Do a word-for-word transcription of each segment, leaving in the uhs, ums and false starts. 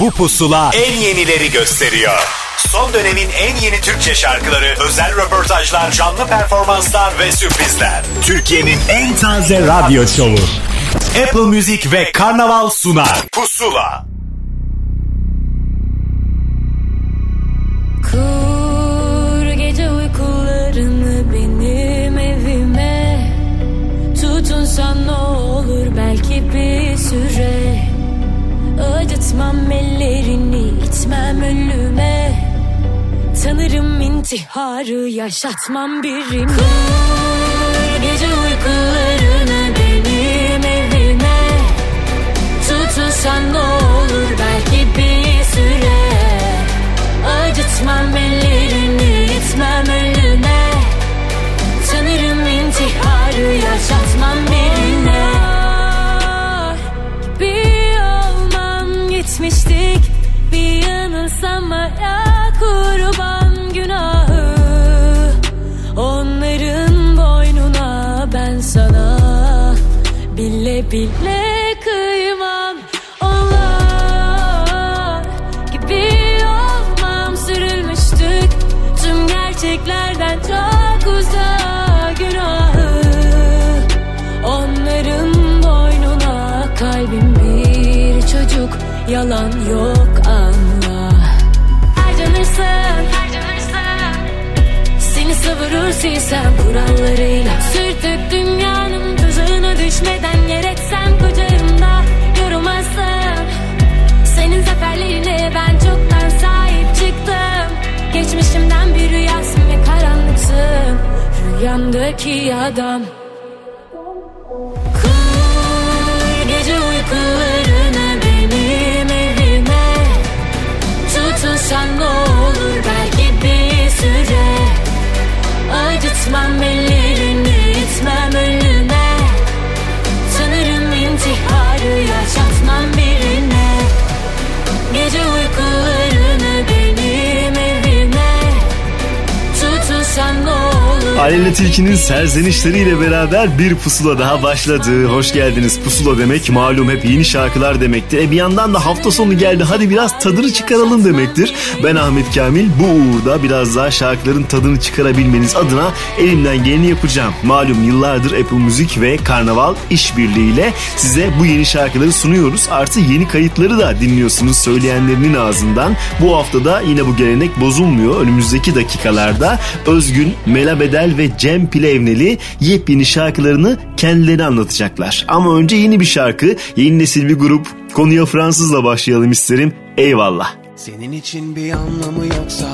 Bu pusula en yenileri gösteriyor. Son dönemin en yeni Türkçe şarkıları, özel röportajlar, canlı performanslar ve sürprizler. Türkiye'nin en taze radyo şovu. Apple Music ve Karnaval sunar Pusula. Kur gece uykularını benim evime. Tutunsan ne olur belki bir süre. Acıtmam ellerini, itmem ölüme. Tanırım intiharı, yaşatmam birimi. Kur gece uykularını benim evime. Tutulsan ne olur belki bir süre. Acıtmam ellerini, itmem ölüme. Tanırım intiharı, yaşatmam birine. Geçmiştik bir yanılsamaya kurban günahı. Onların boynuna ben sana bile bile kıymam. Onlar gibi olmam, sürülmüştük tüm gerçeklerden çok uzak günahı. Onların boynuna kalbim bir çocuk. Yalan yok anla. Harcanırsın, harcanırsın. Seni savurur silsem kurallarıyla. Sürtük dünyanın tuzağına düşmeden yer etsem kucağımda yorulmazsın. Senin zaferlerine ben çoktan sahip çıktım. Geçmişimden bir rüyasın ve karanlıksın. Rüyamdaki adam. Kur gece uykularını benim. Tutulsan ne olur belki bir süre. Acıtmam ellerini, itmem ölüme. Sanırım intiharı, yaşatmam birine. Gece uykularını benim evime. Tutulsan ne olur. Aleyna Tilki'nin serzenişleriyle beraber bir pusula daha başladı. Hoş geldiniz. Pusula demek malum hep yeni şarkılar demekti. E bir yandan da hafta sonu geldi. Hadi biraz tadını çıkaralım demektir. Ben Ahmet Kamil. Bu uğurda biraz daha şarkıların tadını çıkarabilmeniz adına elimden geleni yapacağım. Malum yıllardır Apple Music ve Karnaval işbirliğiyle size bu yeni şarkıları sunuyoruz. Artı yeni kayıtları da dinliyorsunuz söyleyenlerinin ağzından. Bu haftada yine bu gelenek bozulmuyor. Önümüzdeki dakikalarda Özgün, Mela Bedel ve Cem Pilevneli yepyeni şarkılarını kendileri anlatacaklar. Ama önce yeni bir şarkı, yeni nesil bir grup. Konuya Fransızla başlayalım isterim. Eyvallah. Senin için bir anlamı yoksa,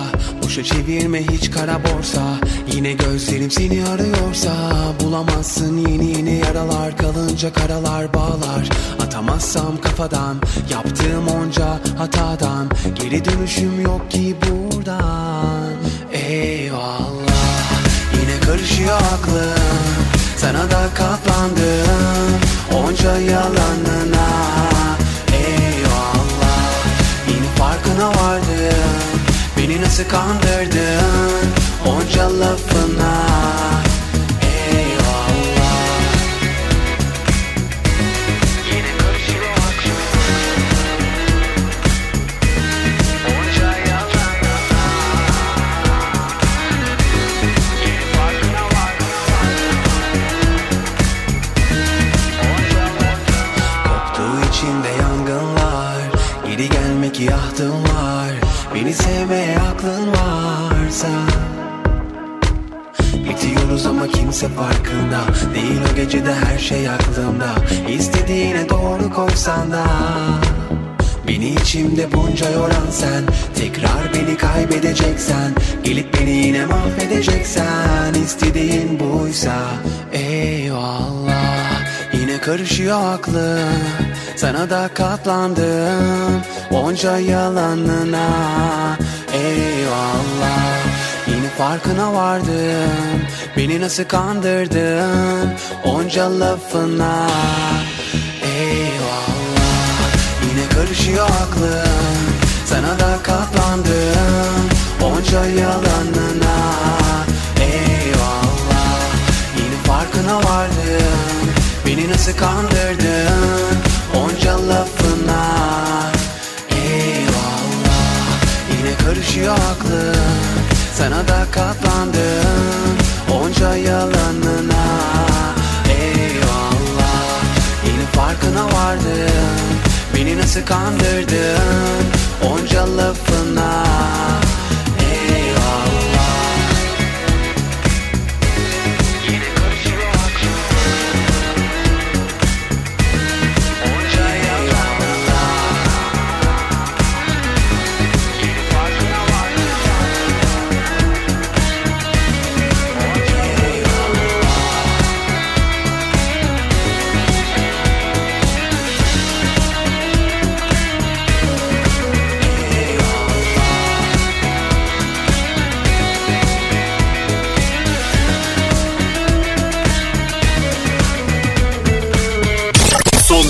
boşa çevirme hiç kara borsa. Yine gözlerim seni arıyorsa, bulamazsın yeni yeni yaralar. Kalınca karalar bağlar, atamazsam kafadan. Yaptığım onca hatadan, geri dönüşüm yok ki buradan. Eyvallah. Karışıyor aklım, sana da katlandım, onca yalanına. Eyvallah, yine farkına vardım, beni nasıl kandırdın, onca lafına. Yahtım var, beni sevmeye aklın varsa. Yetiyoruz ama kimse farkında değil, o gecede her şey aklımda. İstediğine doğru koysan da, beni içimde bunca yoran sen. Tekrar beni kaybedeceksen, gelip beni yine mahvedeceksen. İstediğin buysa eyvallah. Yine karışıyor aklım, sana da katlandım, onca yalanına. Eyvallah, yine farkına vardım, beni nasıl kandırdın, onca lafına. Eyvallah, yine karışıyor aklım, sana da katlandım, onca yalanına. Eyvallah, yine farkına vardım, beni nasıl kandırdın, onca lafına. Hey. geçiyor aklım. Sana da katlandım onca yalanına. Eyvallah, yeni farkına vardım. Beni nasıl kandırdın onca lafına.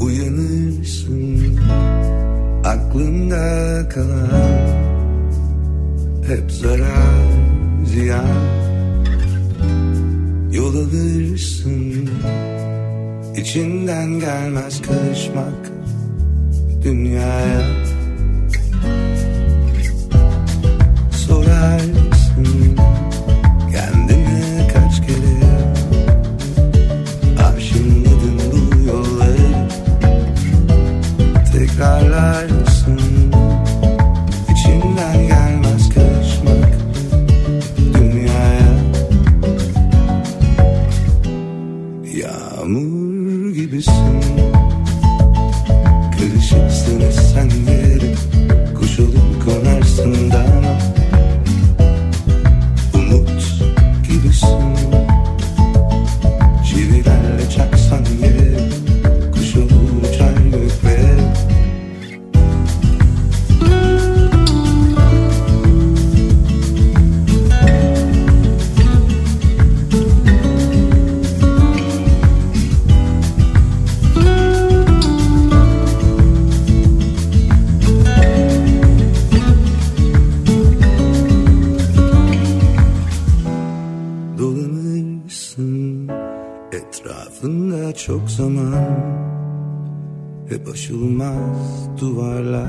Uyanırsın, aklında kalan hep zarar ziyan. Yol alırsın, İçinden gelmez karışmak dünyaya. Sorarsın kendine kaç kere aşınladın bu yolları. Tekrarlarsın, İçinden gelmez karışmak dünyaya. Yağmur gibisin, kırışıksınız sen yeri. Kuş olup konarsın dağına. Umut gibisin, çivilerle çaksan yeri. Kuş olur uçar gökler. Çok zaman hep aşılmaz duvarlar.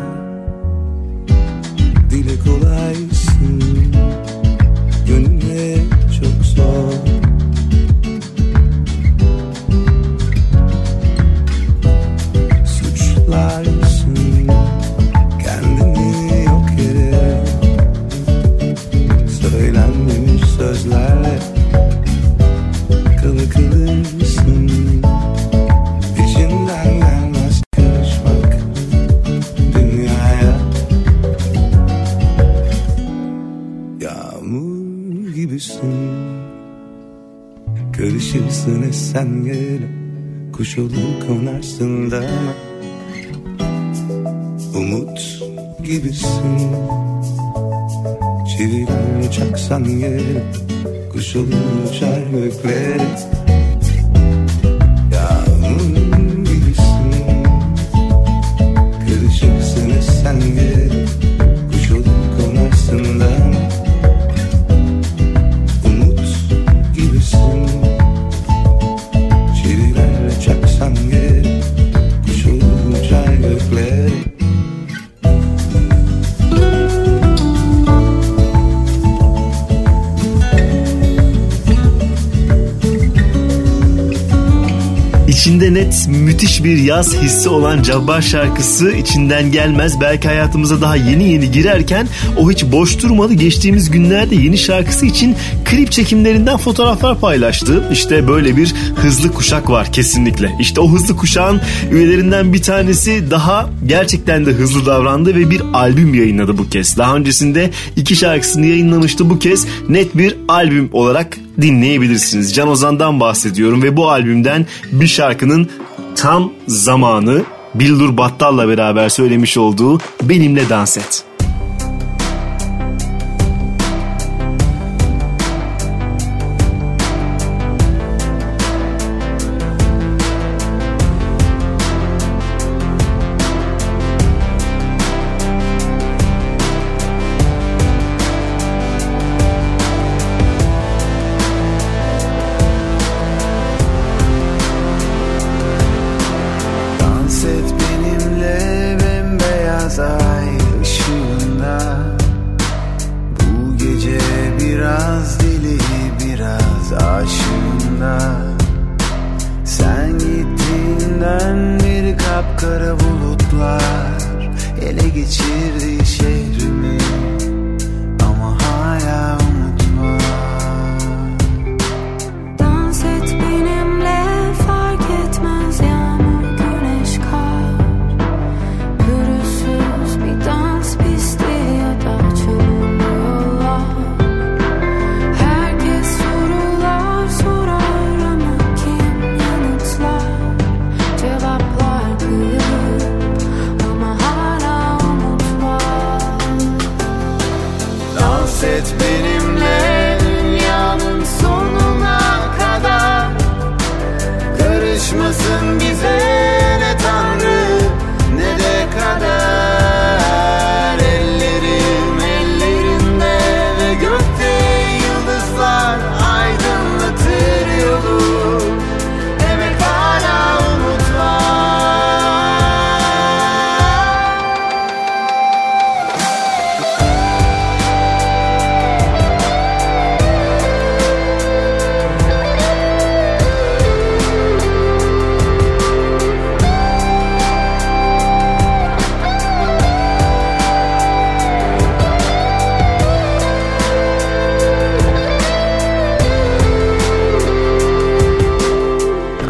Dile kolaysın, gönlüne çok zor. Suçlarsın kendini yok yere, söylenmemiş sözlerle kalı kalırsın. Karışırsın esen yere, kuş olur konarsın dağına. Umut gibisin, çivilerle çaksan yere, kuş olur uçar göklere. Yağmur gibisin, karışırsın esen yere, kuş olur konarsın dağına. İçinde net, müthiş bir yaz hissi olan Cabbar şarkısı içinden gelmez. Belki hayatımıza daha yeni yeni girerken o hiç boş durmadı. Geçtiğimiz günlerde yeni şarkısı için klip çekimlerinden fotoğraflar paylaştı. İşte böyle bir hızlı kuşak var kesinlikle. İşte o hızlı kuşağın üyelerinden bir tanesi daha gerçekten de hızlı davrandı ve bir albüm yayınladı bu kez. Daha öncesinde iki şarkısını yayınlamıştı, bu kez net bir albüm olarak dinleyebilirsiniz. Can Ozan'dan bahsediyorum ve bu albümden bir şarkının tam zamanı, Bildur Battal'la beraber söylemiş olduğu Benimle Dans Et. geçirdi şehrimi, ama hala umut var. Dans et benimle, fark etmez yağmur, güneş, kar. Pürüzsüz bir dans pisti ya da çamurlu yollar. Herkes sorular sorar ama kim yanıtlar? Cevaplar kıyır. Dans et benimle dünyanın sonuna kadar. Karışmasın bize ne tanrı ne de kader. Ellerim ellerinde ve gökte yıldızlar aydınlatır yolu. Evet, hala umut var.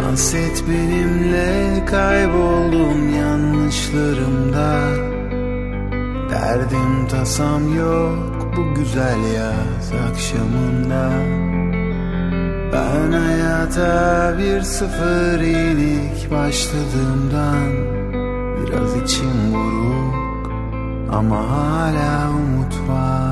Dans et benimle, kayboldum yanlışlarımda. Derdim tasam yok bu güzel yaz akşamında. Ben hayata bir sıfır inik başladığımdan biraz içim buruk, ama hala umut var.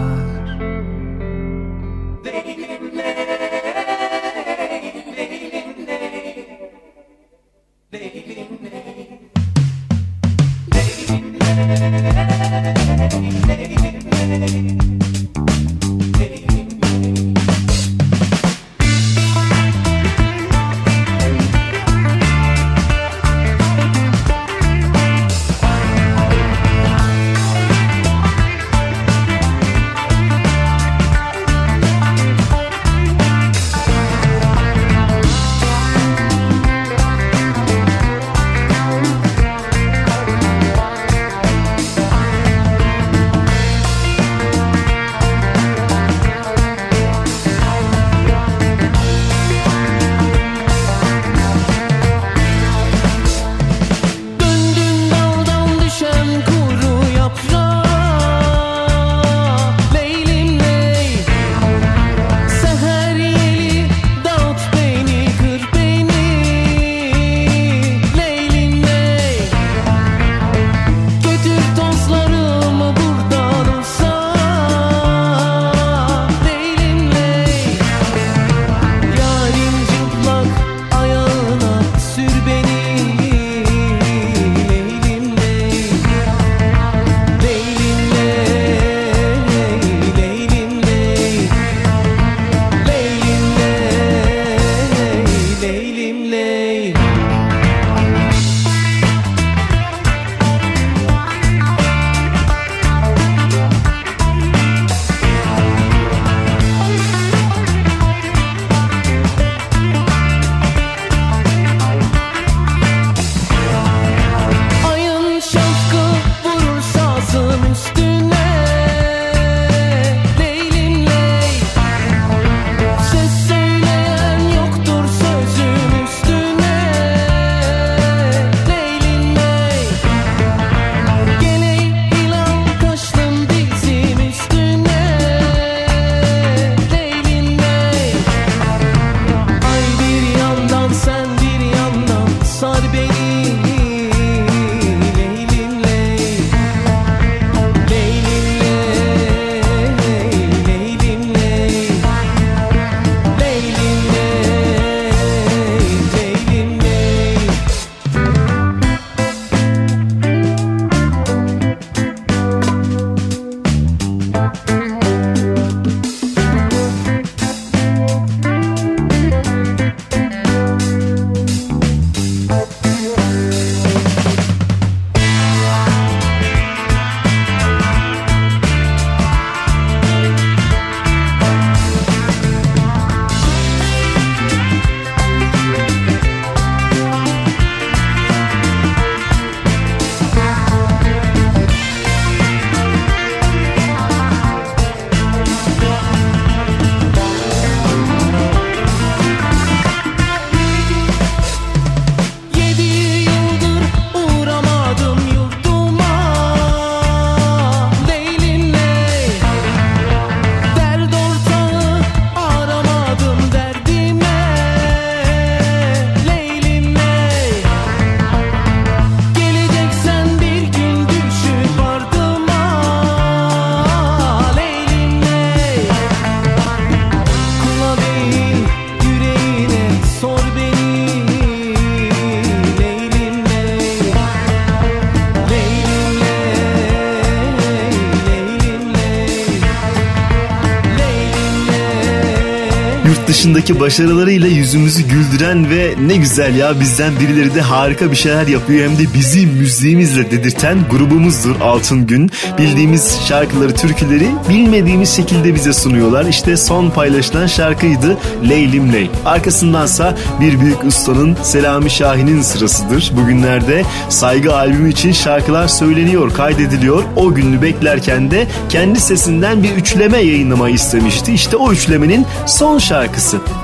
yurt dışındaki başarılarıyla yüzümüzü güldüren ve ne güzel ya bizden birileri de harika bir şeyler yapıyor hem de bizi müziğimizle dedirten grubumuzdur Altın Gün. Bildiğimiz şarkıları, türküleri bilmediğimiz şekilde bize sunuyorlar. İşte son paylaşılan şarkıydı Leylim Ley. Arkasındansa bir büyük ustanın Selami Şahin'in sırasıdır. Bugünlerde Saygı albümü için şarkılar söyleniyor, kaydediliyor. O günü beklerken de kendi sesinden bir üçleme yayınlamayı istemişti. İşte o üçlemenin son şarkısı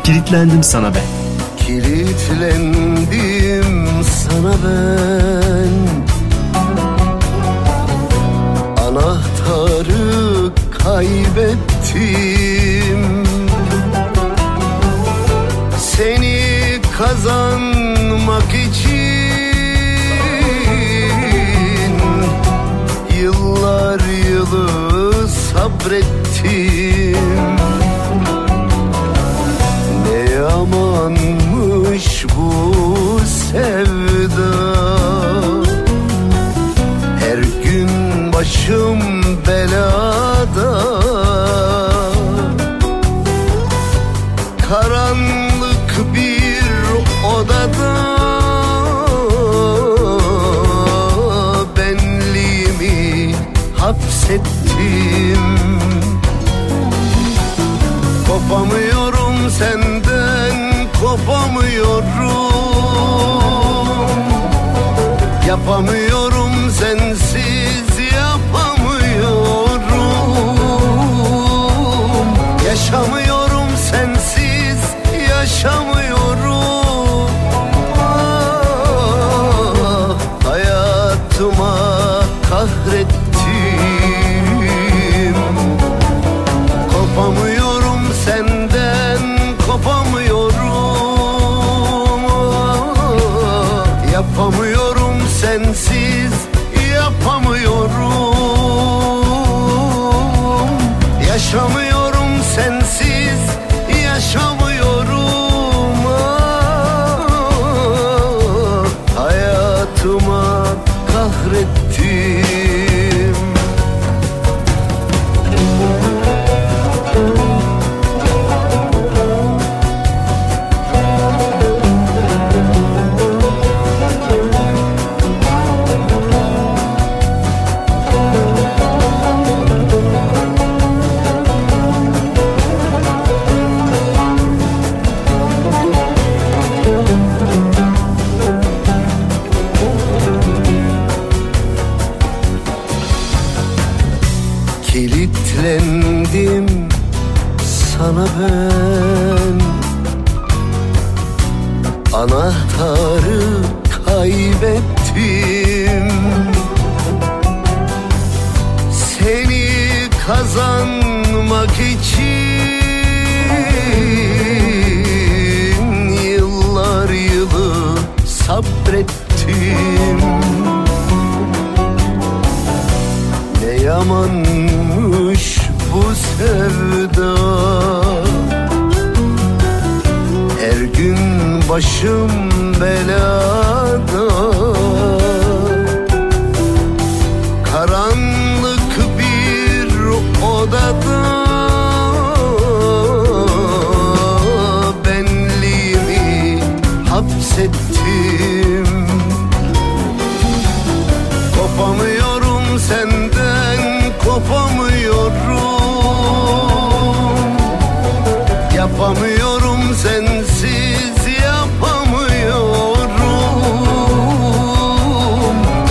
Kilitlendim Sana Ben. Kilitlendim sana ben, anahtarı kaybettim, seni kazanmak için yıllar yılı sabrettim. Ne yamanmış bu sevda, her gün başım belada, karanlık bir odada benliğimi hapsettim. Kopamıyorum senden, kopamıyorum, yapamıyorum sensiz, yapamıyorum, yaşamıyorum sensiz, yaşamıyorum. Ah, hayatıma kahrettim. Kopamıyorum senden, kopamıyorum, yapamıyorum sensiz, yapamıyorum, yaşamıyorum sensiz, yaşamıyorum, hayatıma kahrettim. Sana ben, anahtarı kaybettim, seni kazanmak için yıllar yılı sabrettim. Ne yamanmış bu sevda, her gün başım belada, karanlık bir odada benliğimi hapsettim. Kopamıyorum senden, kopamıyorum, yapamıyorum sensiz, yapamıyorum,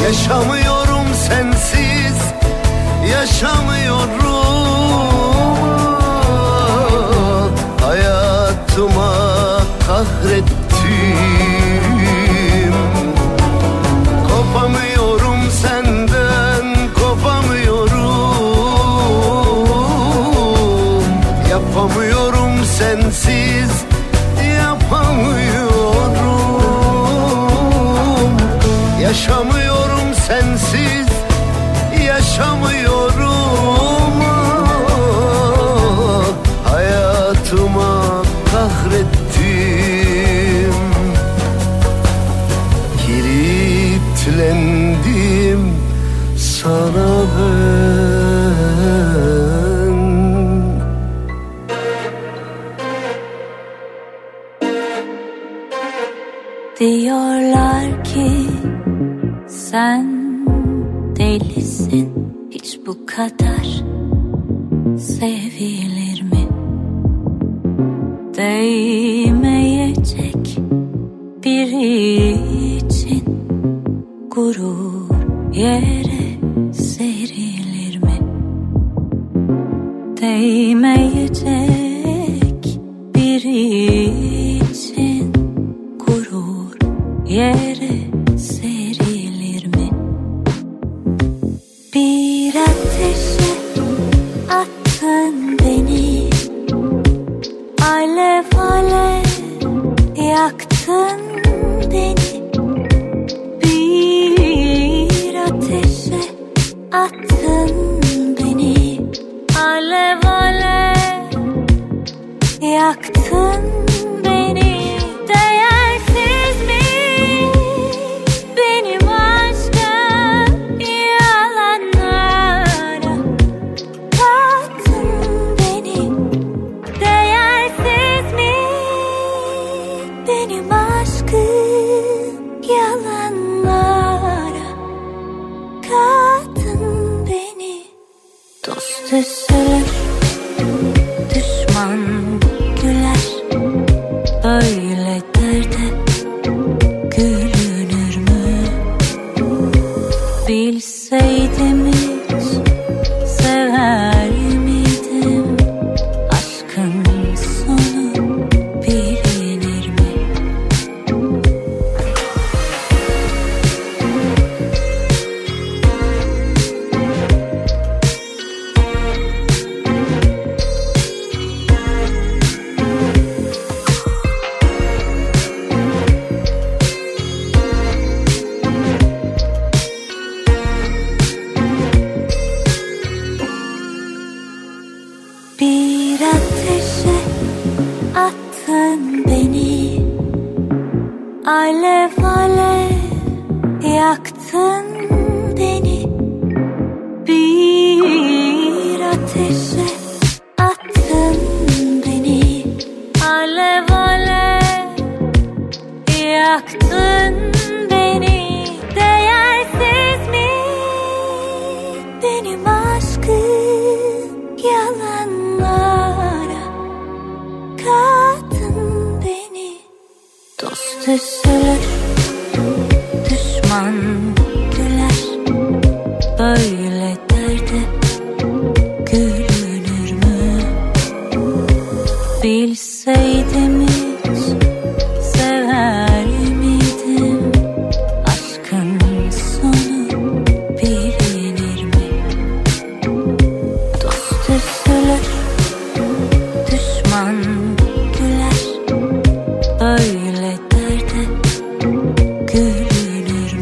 yaşamıyorum sensiz, yaşamıyorum, hayatıma kahrettim. Kopamıyorum senden, kopamıyorum, yapamıyorum sensiz, yapamıyorum, yaşamıyorum sensiz, yaşamıyorum, hayatıma kahrettim. bu kadar sevilir mi? Değmeyecek biri için gurur yere serilir mi? Değmeyecek biri için gurur yere serilir mi? Bir ateşe attın beni, alev alev yaktın beni. Bir ateşe attın beni, alev alev yaktın beni. Değersiz mi benim aşka, yalanlara kattın beni. Değersiz mi benim aşkım, yalanlara kattın beni. Dost üzülür, düşman güler, böyle derde gülünür mü? Bilseydim hiç sever miydim? Aşkın sonu bilinir mi? Bir ateşe attın beni, alev alev yaktın beni. Bir ateşe attın beni, alev alev yaktın beni. Değersiz mi benim aşkım, yalanlara kattın beni. Dost üzülür, düşman güler, böyle derde gülünür mü? Bilseydim hiç sever miydim? Aşkın sonu bilinir mi? Dost üzülür, düşman güler, böyle derde gülünür mü?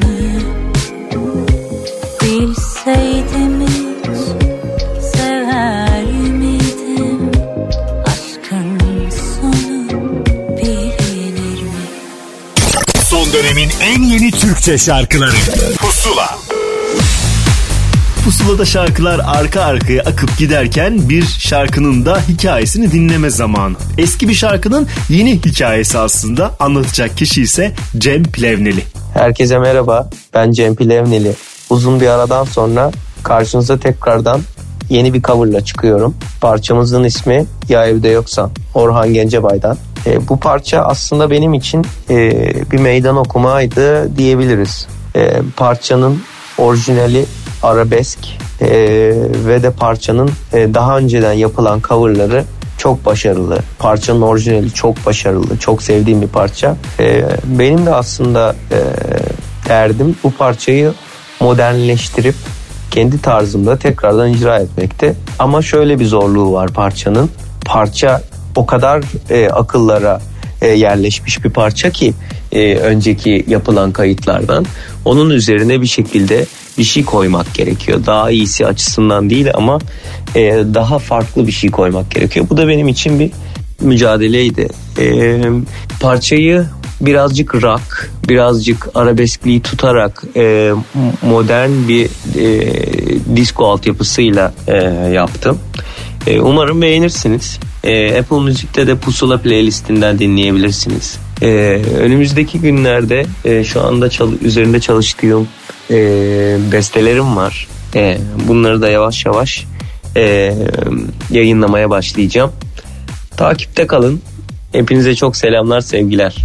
Bilseydim hiç sever miydim? Aşkın sonu bilinir mi? Son dönemin en yeni Türkçe şarkıları Pusula. Pusula'da şarkılar arka arkaya akıp giderken bir şarkının da hikayesini dinleme zamanı. Eski bir şarkının yeni hikayesi aslında. Anlatacak kişi ise Cem Pilevneli. Herkese merhaba, ben Cem Pilevneli. Uzun bir aradan sonra karşınıza tekrardan yeni bir coverla çıkıyorum. Parçamızın ismi Ya Evde Yoksan, Orhan Gencebay'dan. E, bu parça aslında benim için e, bir meydan okumaydı diyebiliriz. E, parçanın orijinali arabesk e, ve de parçanın e, daha önceden yapılan coverları çok başarılı. Parçanın orijinali çok başarılı, çok sevdiğim bir parça. E, benim de aslında e, derdim bu parçayı modernleştirip kendi tarzımda tekrardan icra etmekti. Ama şöyle bir zorluğu var parçanın. Parça o kadar e, akıllara e, yerleşmiş bir parça ki e, önceki yapılan kayıtlardan. Onun üzerine bir şekilde bir şey koymak gerekiyor. Daha iyisi açısından değil ama e, daha farklı bir şey koymak gerekiyor. Bu da benim için bir mücadeleydi. E, parçayı birazcık rock, birazcık arabeskliği tutarak e, modern bir e, disco altyapısıyla e, yaptım. E, umarım beğenirsiniz. E, Apple Music'te de Pusula playlistinden dinleyebilirsiniz. E, önümüzdeki günlerde e, şu anda çal- üzerinde çalıştığım e, bestelerim var. E, bunları da yavaş yavaş e, yayınlamaya başlayacağım. Takipte kalın. Hepinize çok selamlar, sevgiler.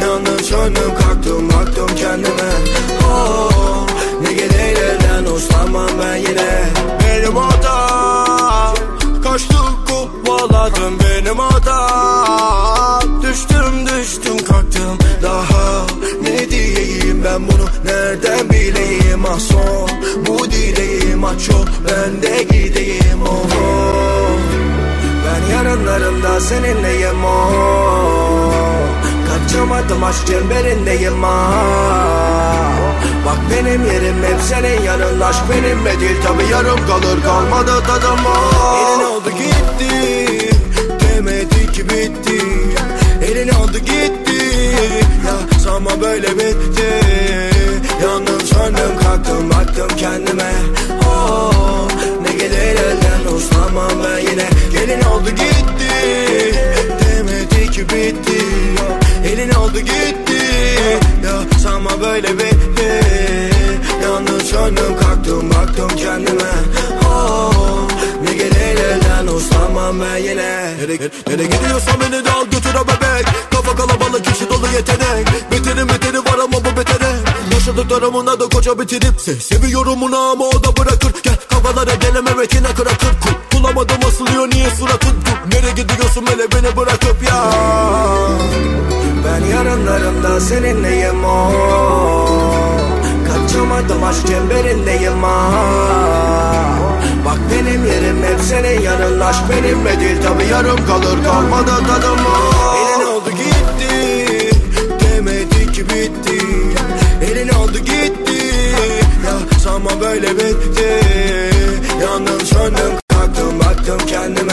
Yalnız gönlüm kalktım baktım kendime. Oh, ne gel el ele. dönme yine. Nereye gidiyorsan beni de al götür o bebek. Kafa kalabalık işi dolu yetenek. Beterim beteri var ama bu betere. Yaşadıklarımın adı koca bitirip se seviyorumunu ama o da bırakır. Gel kafalara deneme retina kırakır. Bulamadım asılıyor niye suratın. Nereye gidiyorsun hele beni bırakıp ya. Ben yarınlarımda seninleyim o. Kaçamadım aşk çemberindeyim ha. Bak benim yerim hep senin yanın. Aşk benimle değil tabi yarım kalır. Kalmadı tadım o. Elin oldu gitti. Demedi ki bitti. Elin oldu gitti. Ya sanma böyle bitti. Yandım söndüm kalktım baktım kendime.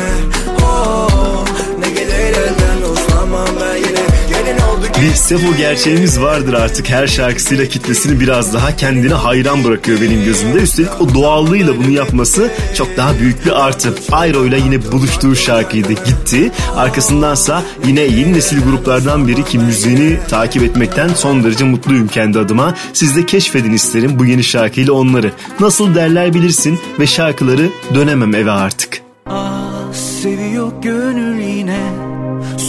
Oh, ne gelir elden uslanmam ben yine. Bizse bu gerçeğimiz vardır artık, her şarkısıyla kitlesini biraz daha kendine hayran bırakıyor benim gözümde. Üstelik o doğallığıyla bunu yapması çok daha büyük bir artı. Ayro'yla yine buluştuğu şarkıydı gitti. Arkasındansa yine yeni nesil gruplardan biri ki müziğini takip etmekten son derece mutluyum kendi adıma. Siz de keşfedin isterim bu yeni şarkıyla onları. Nasıl derler bilirsin ve şarkıları dönemem eve artık. Ah seviyor gönül yine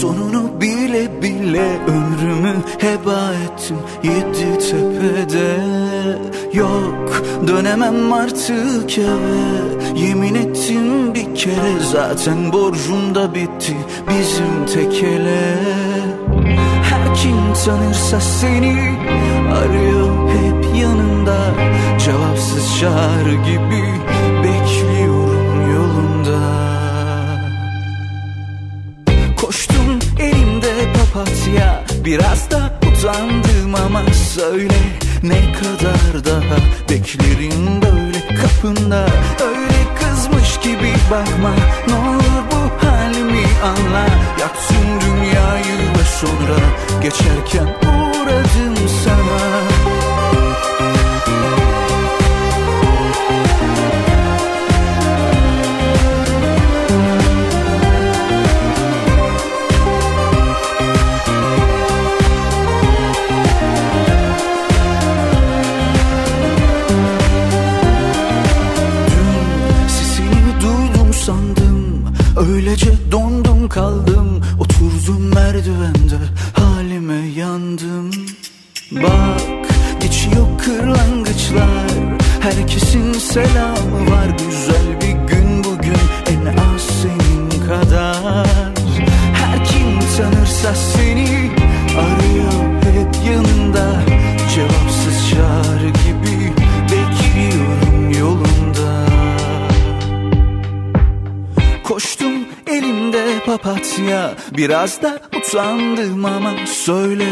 sonunu bile bile ömrümü heba ettim yedi tepede. Yok dönemem artık eve, yemin ettim bir kere. Zaten borcum da bitti bizim tekele. Her kim tanırsa seni arıyor hep yanında. Cevapsız çağrı gibi bekliyorum yolunda. Koştum elimde papatya, biraz da utandım ama söyle ne kadar daha beklerim böyle kapında. Öyle kızmış gibi bakma, ne olur bu halimi anla. Yaktım dünyayı ve sonra geçerken uğradım sana. Öylece dondum kaldım, oturdum merdivende, halime yandım. Bak geçiyor kırlangıçlar, herkesin selamı var. Güzel bir gün bugün, en az senin kadar. Her kim tanırsa seni arıyor hep yanında. Cevapsız çağrı gibi bekliyorum yolunda. Koştum elimde papatya, biraz da utandım ama söyle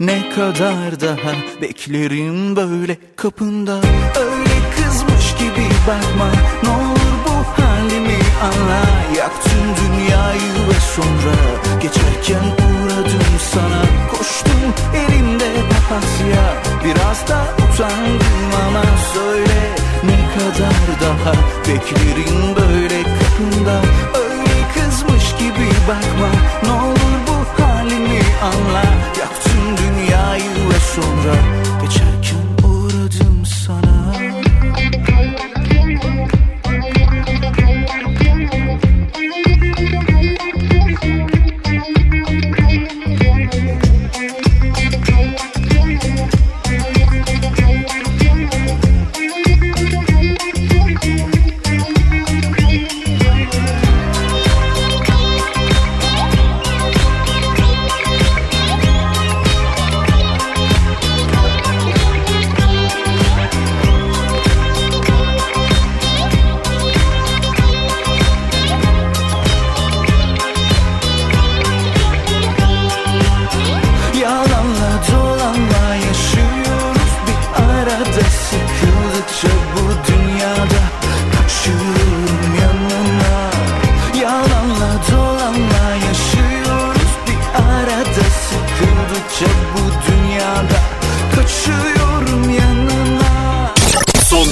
ne kadar daha beklerim böyle kapında. Öyle kızmış gibi bakma, ne olur bu halimi anla. Yaktım dünyayı ve sonra geçerken uğradım sana. Koştum elimde papatya, biraz da utandım ama söyle ne kadar daha beklerim böyle kapında. Kızmış gibi bakma, ne olur bu halimi anla. Yaktım dünyayı ve sonra geçerken uğradım sana.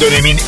Dönemin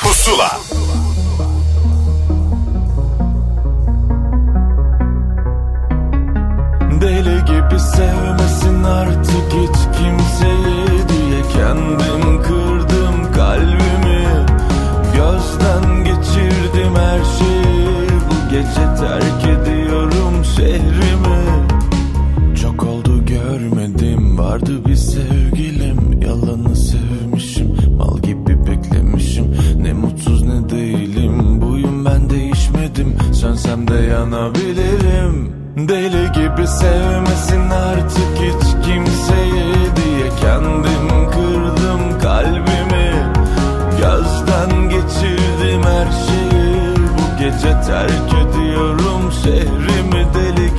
Pusula. Deli gibi sevmesin artık hiç kimseyi diye kendim kırdım kalbimi. Gözden geçirdim her şeyi. ben de yanabilirim. Deli gibi sevmesin artık hiç kimseyi diye kendim kırdım kalbimi. Gözden geçirdim her şeyi. Bu gece terk ediyorum şehrimi deli gibi.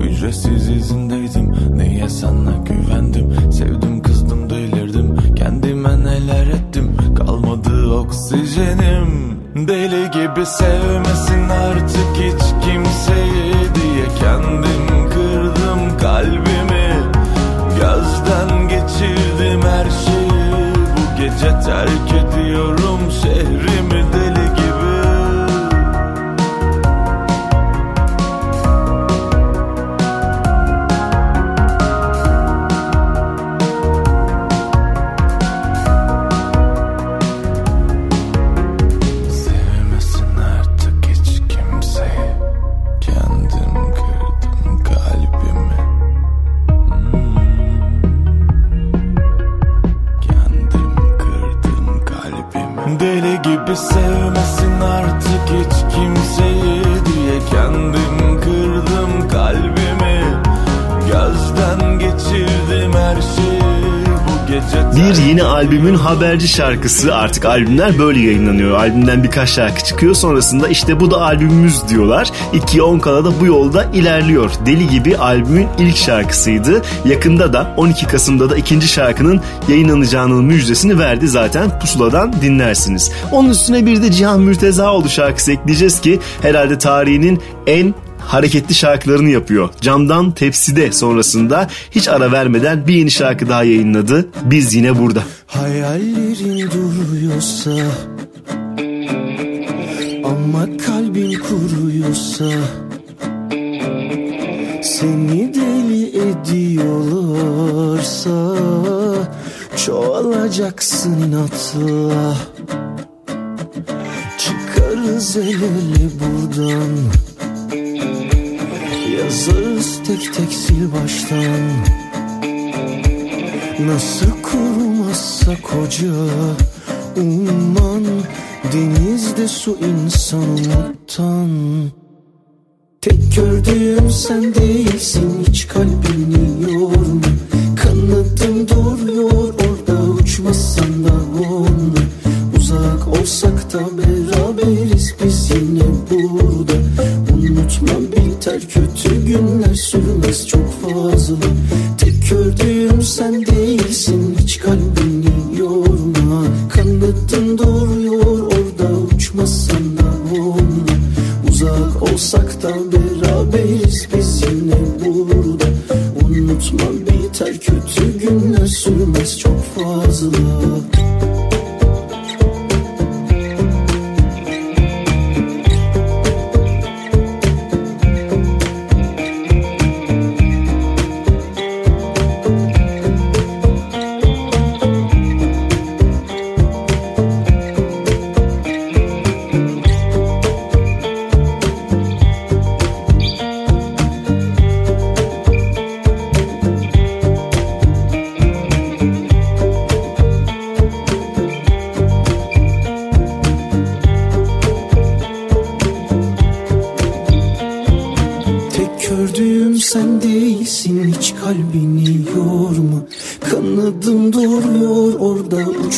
Ücretsiz izindeydim, niye sana güvendim? Sevdim, kızdım, delirdim, kendime neler ettim? Kalmadı oksijenim. Deli gibi sevmesin artık hiç kimseyi diye kendim kırdım kalbimi. Gözden geçirdim her şeyi. Bu gece terk ediyorum şehrimi deli gibi. Sevmesin artık hiç kimseyi diye kendim kırdım kalbimi. Gözden geçirdim her şeyi bu gece. Bir yeni albümün haberci şarkısı, artık albümler böyle yayınlanıyor. Albümden birkaç şarkı çıkıyor, sonrasında işte bu da albümümüz diyorlar. ikiye on kala da bu yolda ilerliyor. Deli gibi albümün ilk şarkısıydı. Yakında da on iki Kasım'da da ikinci şarkının yayınlanacağının müjdesini verdi zaten, Pusula'dan dinlersiniz. Onun üstüne bir de Cihan Mürtezaoğlu şarkısı ekleyeceğiz ki herhalde tarihinin en hareketli şarkılarını yapıyor. Camdan Tepside sonrasında hiç ara vermeden bir yeni şarkı daha yayınladı. Biz yine burada. Hayallerin duruyorsa ama kalbin kuruyorsa, seni deli ediyorlarsa, çoğalacaksın inatla. Çıkarız el ele buradan, yazarız tek tek sil baştan. Nasıl kurumazsa koca umman, denizde su insanlıktan. Tek gördüğüm sen değilsin, hiç kalbini yorma. Kanadım duruyor orada, uçmasan da onunla. Uzak olsak da beraberiz biz yine burada. Unutma biter, kötü günler sürmez çok fazla. Tek gördüğüm sen değilsin, hiç kalbini yorma. Kanadım duruyor orada, uçmasan da onunla. Uzak olsak da beraberiz biz yine burada. Unutma biter, kötü günler sürmez çok fazla.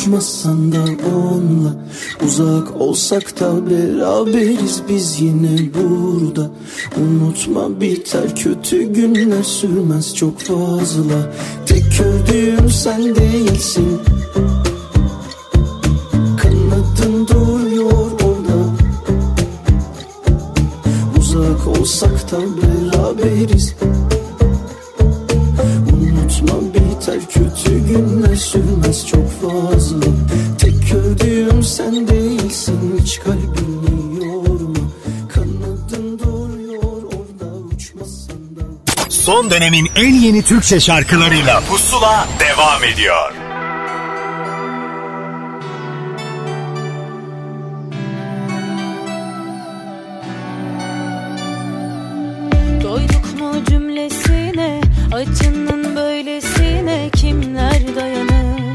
Uçmasan da onunla, uzak olsak da beraberiz biz yine burada. Unutma biter, kötü günler sürmez çok fazla. Tek gördüğüm sen değilsin. Kanadın duruyor orada. Uzak olsak da beraberiz. Kötü günler sürmez çok fazla. Tek gördüğüm sen değilsin, hiç kalbini yorma. Kanadın duruyor orada, uçmasan da. Son dönemin en yeni Türkçe şarkılarıyla Pusula devam ediyor. acının böylesine kimler dayanır,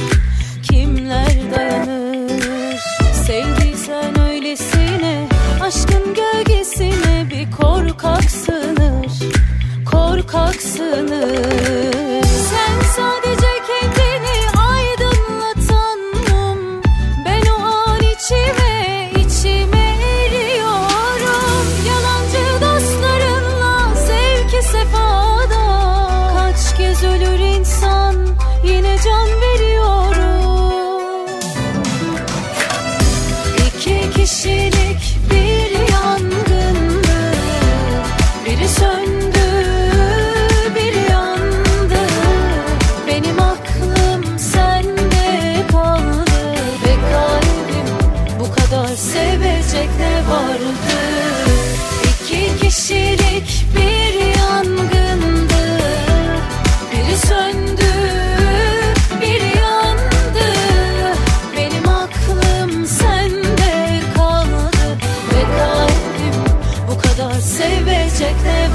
kimler dayanır? Sevdiysen öylesine, aşkın gölgesine bir korkak sığınır, korkak sığınır. Sen sadece kendini aydınlatan mum, ben o an içime, içime eriyorum. Yalancı dostlarınla zevki sefada, kaç kez ölür insan, yine can veriyorum. İki kişilik bir yangındı, biri söndü, sevecek ne vardı? İki kişilik bir yangındı, biri söndü, biri yandı. Benim aklım sende kaldı ve kalbim bu kadar sevecek ne vardı?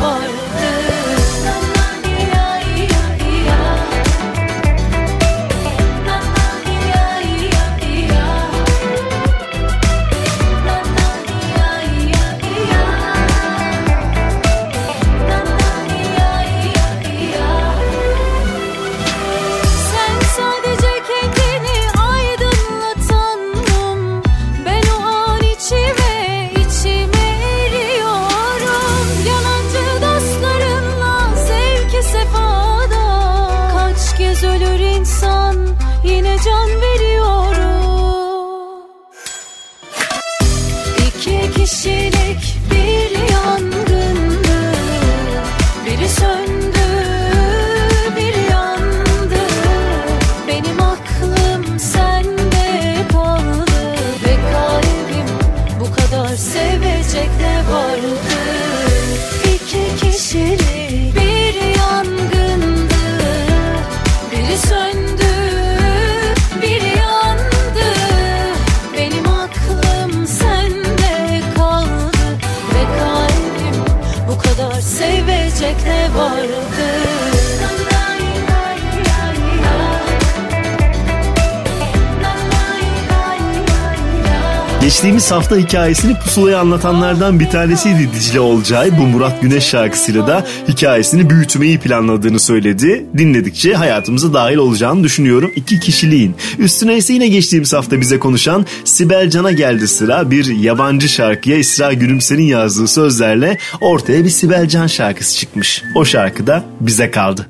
Geçtiğimiz hafta hikayesini Pusula'ya anlatanlardan bir tanesiydi Dicle Olcay. Bu Murat Güneş şarkısıyla da hikayesini büyütmeyi planladığını söyledi. Dinledikçe hayatımıza dahil olacağını düşünüyorum. İki kişiliğin. Üstüne ise yine geçtiğimiz hafta bize konuşan Sibel Can'a geldi sıra. Bir yabancı şarkıya İsra Gülümser'in yazdığı sözlerle ortaya bir Sibel Can şarkısı çıkmış. O şarkı da bize kaldı.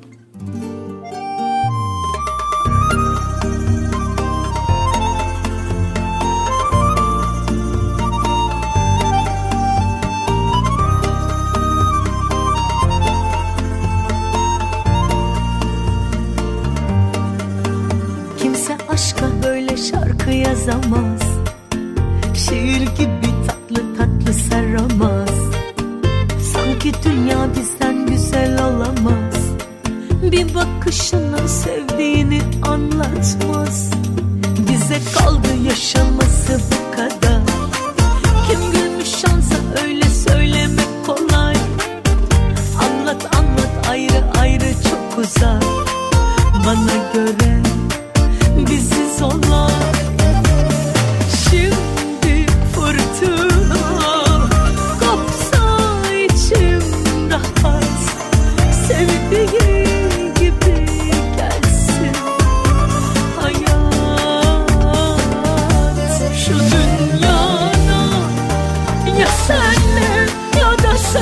Yaşaması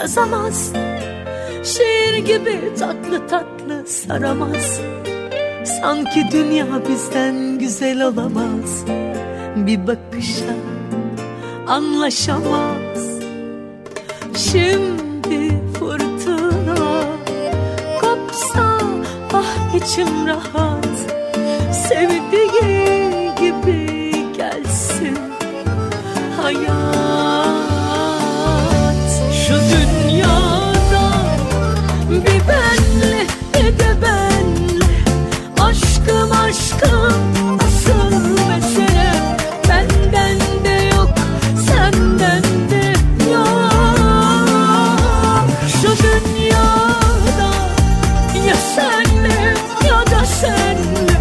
yazamaz, şiir gibi tatlı tatlı saramaz. Sanki dünya bizden güzel olamaz, bir bakışa anlaşamaz. Şimdi fırtına kopsa ah içim rahat, sevdiği gibi gelsin hayat. Şu dünyada bir benle bir de benle, aşkım aşkım asıl mesele. Benden de yok, senden de yok. Şu dünyada ya senle ya da senle,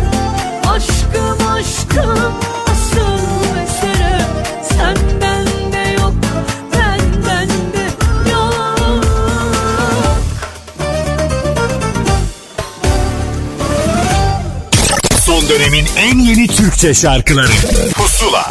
aşkım aşkım asıl mesele. Senden de yok, benden de yok. Son dönemin en yeni Türkçe şarkıları Pusula.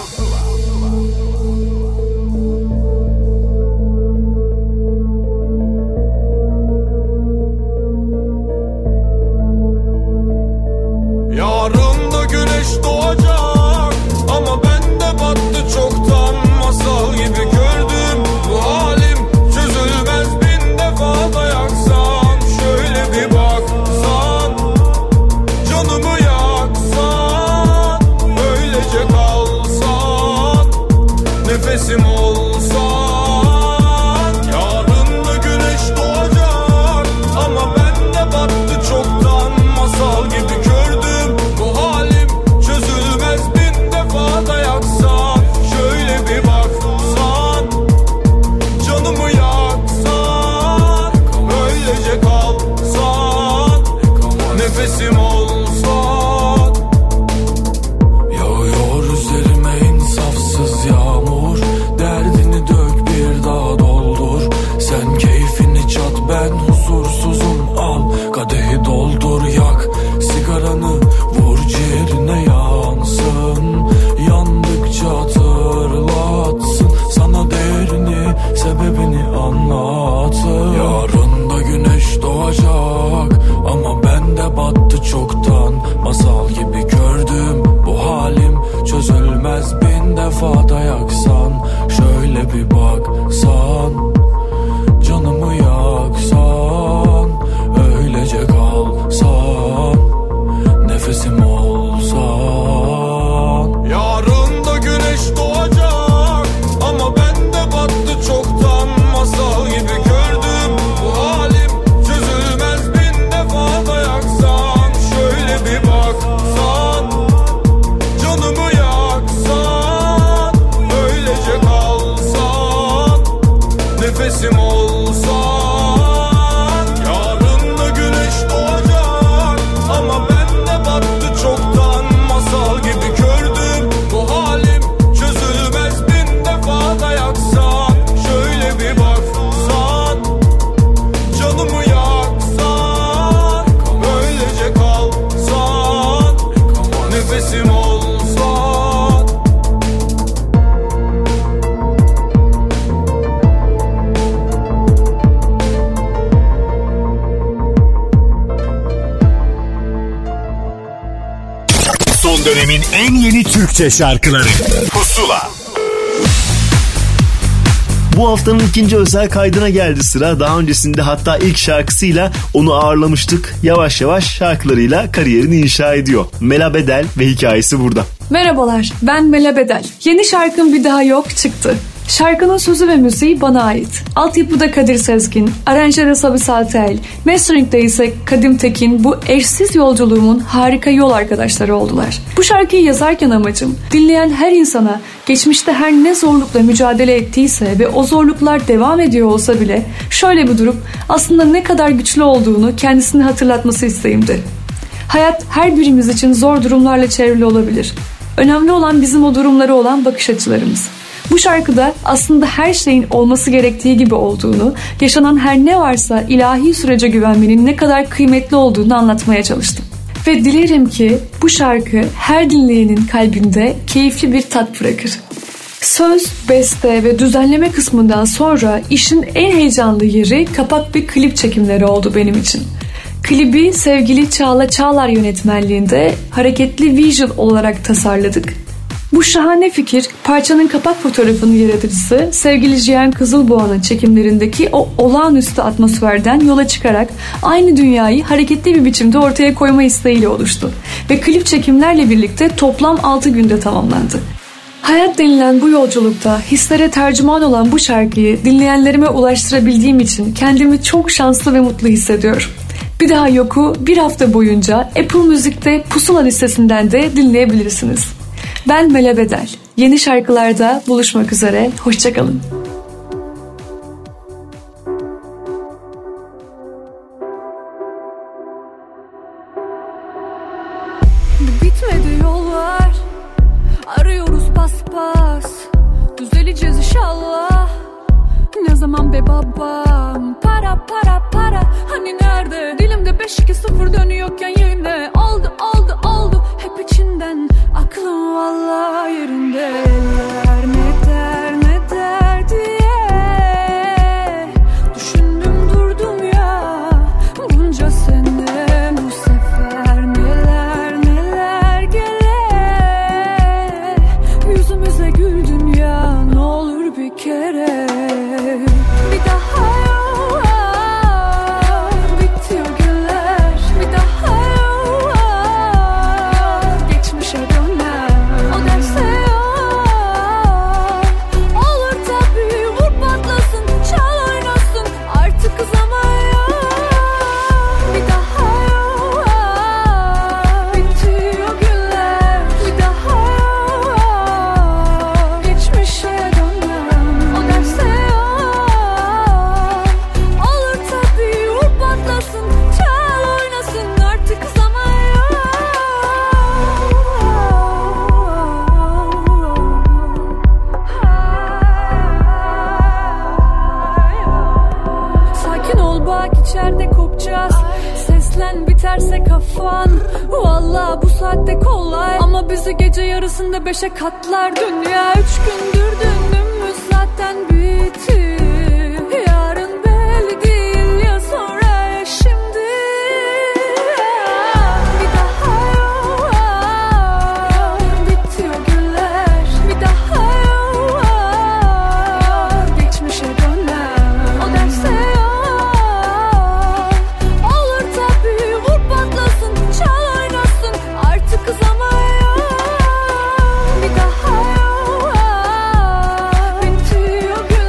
Türkçe şarkıları Pusula. Bu haftanın ikinci özel kaydına geldi sıra. Daha öncesinde hatta ilk şarkısıyla onu ağırlamıştık. Yavaş yavaş şarkılarıyla kariyerini inşa ediyor. Mela Bedel ve hikayesi burada. Merhabalar, ben Mela Bedel. Yeni şarkım bir daha yok çıktı. Şarkının sözü ve müziği bana ait. Altyapıda Kadir Sezgin, aranjede Sabi Saltel, mastering'de ise Kadim Tekin bu eşsiz yolculuğumun harika yol arkadaşları oldular. Bu şarkıyı yazarken amacım dinleyen her insana geçmişte her ne zorlukla mücadele ettiyse ve o zorluklar devam ediyor olsa bile şöyle bir durup aslında ne kadar güçlü olduğunu kendisini hatırlatması isteğimdi. Hayat her birimiz için zor durumlarla çevrili olabilir. Önemli olan bizim o durumlara olan bakış açılarımız. Bu şarkıda aslında her şeyin olması gerektiği gibi olduğunu, yaşanan her ne varsa ilahi sürece güvenmenin ne kadar kıymetli olduğunu anlatmaya çalıştım. Ve dilerim ki bu şarkı her dinleyenin kalbinde keyifli bir tat bırakır. Söz, beste ve düzenleme kısmından sonra işin en heyecanlı yeri kapak ve klip çekimleri oldu benim için. Klibi sevgili Çağla Çağlar yönetmenliğinde hareketli visual olarak tasarladık. Bu şahane fikir parçanın kapak fotoğrafının yaratıcısı sevgili Cihan Kızılboğa'nın çekimlerindeki o olağanüstü atmosferden yola çıkarak aynı dünyayı hareketli bir biçimde ortaya koyma isteğiyle oluştu ve klip çekimlerle birlikte toplam altı günde tamamlandı. Hayat denilen bu yolculukta hislere tercüman olan bu şarkıyı dinleyenlerime ulaştırabildiğim için kendimi çok şanslı ve mutlu hissediyorum. Bir daha yoku bir hafta boyunca Apple Music'te Pusula listesinden de dinleyebilirsiniz. Ben Mela Bedel. Yeni şarkılarda buluşmak üzere. Hoşçakalın. Bitmedi yollar. Arıyoruz paspas. Düzeleceğiz inşallah. Ne zaman be babam? Para para para. Hani nerede? Dilimde beş iki sıfır dönüyorken yine oldu oldu oldu. Hep içinden. Aklım valla yerinde. Eller ne der ne der diye düşündüm durdum ya. Bunca sene bu sefer neler neler gele. Yüzümüze güldüm ya. Ne olur bir kere bir daha gece yarısında beşe katlar dünya. Üç gündür dünümüz zaten bitti. Yarın belli değil ya sonra ya şimdi. Bir daha yok, bitti o günler. Bir daha yok, geçmişe dönem. O derse yok, olur tabii vur patlasın, çal oynasın artık kız ama. Bir daha yok, bitti o gün.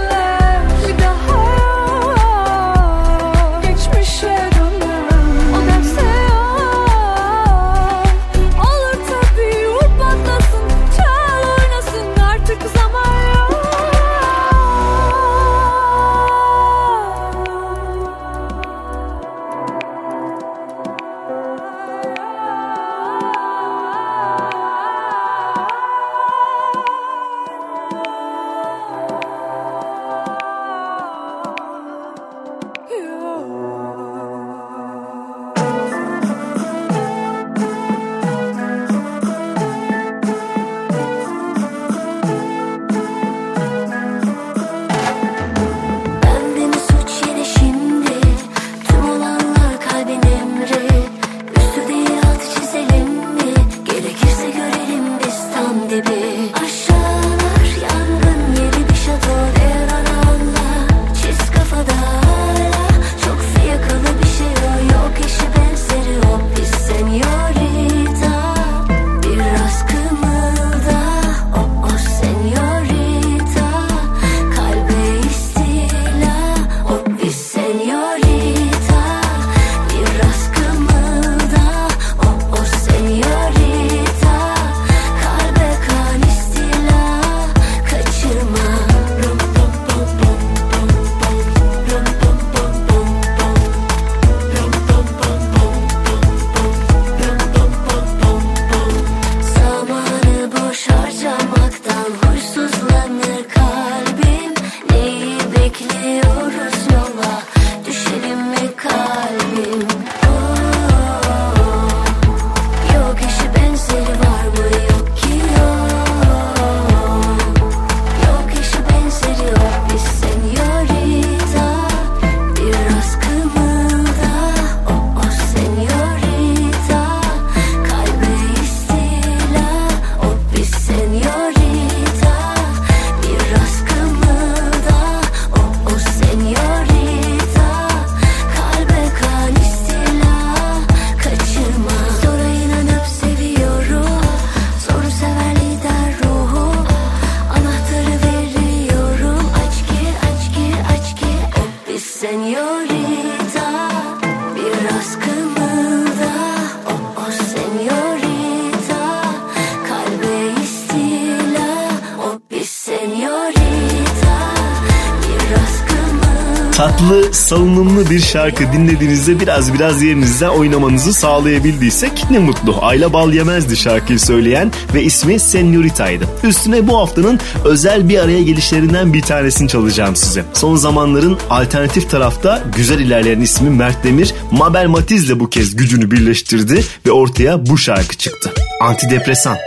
tatlı, salınımlı bir şarkı dinlediğinizde biraz biraz yerinizde oynamanızı sağlayabildiysek ne mutlu. Ayla Bal yemezdi şarkıyı söyleyen ve ismi Senyorita'ydı. Üstüne bu haftanın özel bir araya gelişlerinden bir tanesini çalacağım size. Son zamanların alternatif tarafta güzel ilerleyen ismi Mert Demir, Mabel Matiz ile bu kez gücünü birleştirdi ve ortaya bu şarkı çıktı. Antidepresan.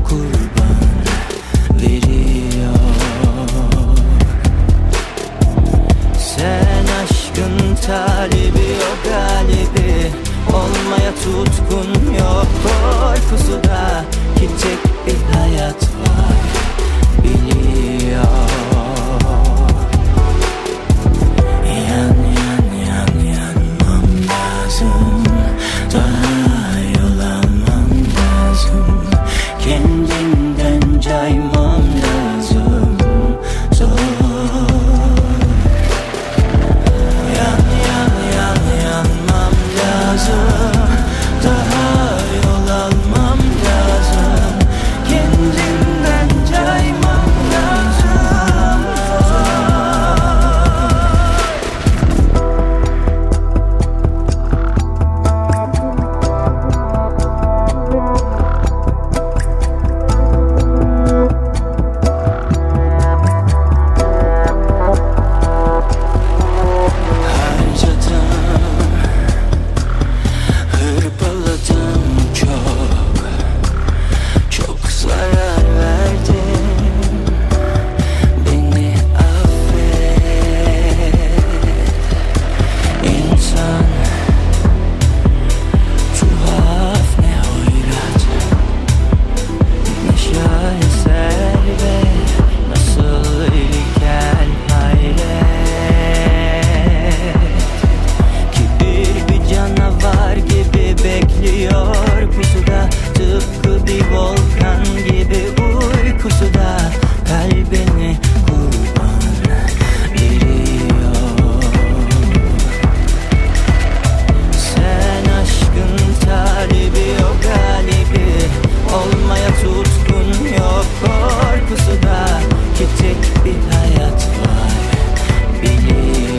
Kurban veriyor. korkun yok, korkusuda gidecek bir hayat var, biliyor. Yan yan yan yanmam lazım, daha yol almam lazım, kendimden caymam lazım, zor. Yan yan yan yanmam lazım, daha yol almam lazım, kendimden caymam lazım, zor. Harcadım, hırpaladım çok, çok zarar verdim, beni affet. İnsan tuhaf, ne hoyrat, ne şaheser ve nasıl ilkel hayret. Kibir bir canavar gibi bekliyor pusuda, tıpkı bir volkan gibi uykusuda, kalbini kurban veriyor. Sen aşkın talibi, o galibi, olmaya tutkun yok, korkusuda gidecek bir hayat var, biliyor.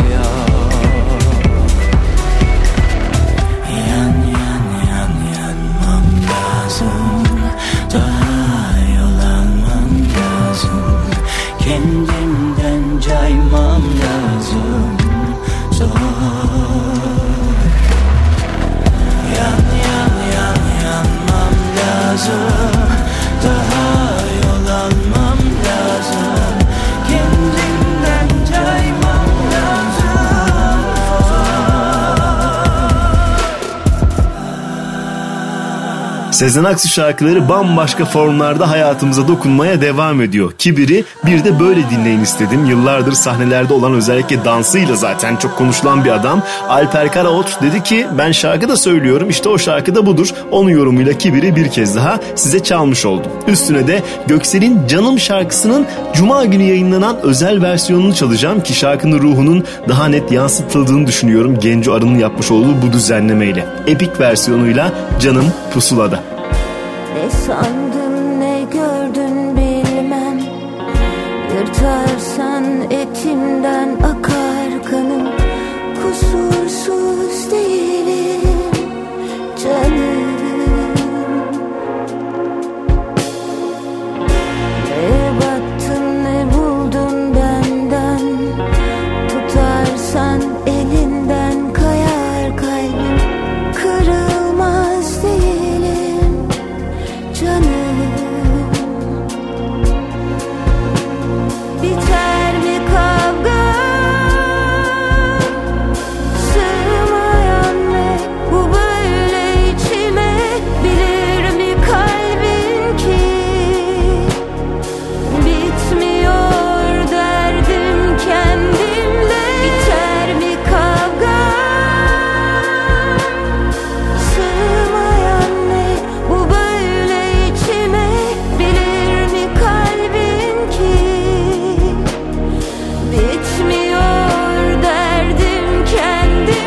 Yan yan yan yanmam lazım, daha yol almam lazım, kendimden caymam lazım, zor. Yan yan yan yanmam lazım, daha yol almam lazım, kendimden caymam lazım, zor. Sezen Aksu şarkıları bambaşka formlarda hayatımıza dokunmaya devam ediyor. Kibir'i bir de böyle dinleyin istedim. Yıllardır sahnelerde olan, özellikle dansıyla zaten çok konuşulan bir adam. Alper Karaoğlu dedi ki ben şarkı da söylüyorum, işte o şarkı da budur. Onun yorumuyla Kibir'i bir kez daha size çalmış oldum. Üstüne de Göksel'in Canım şarkısının Cuma günü yayınlanan özel versiyonunu çalacağım ki şarkının ruhunun daha net yansıtıldığını düşünüyorum. Genco Arı'nın yapmış olduğu bu düzenlemeyle. Epik versiyonuyla Canım Pusula'da. Ne sandın, ne gördün bilmem, yırtarsan etimden akar kanım, kusursuz değilim canım. Ne baktın, ne buldun benden, tutarsan elinden kayar kalbim, kırılmaz değilim canım. Biter mi kavga, sığmayan ne bu böyle içime, bilir mi kalbin ki bitmiyor derdim kendimle. Biter mi kavga, sığmayan ne bu böyle içime, bilir mi kalbin ki bitmiyor derdim kendimle.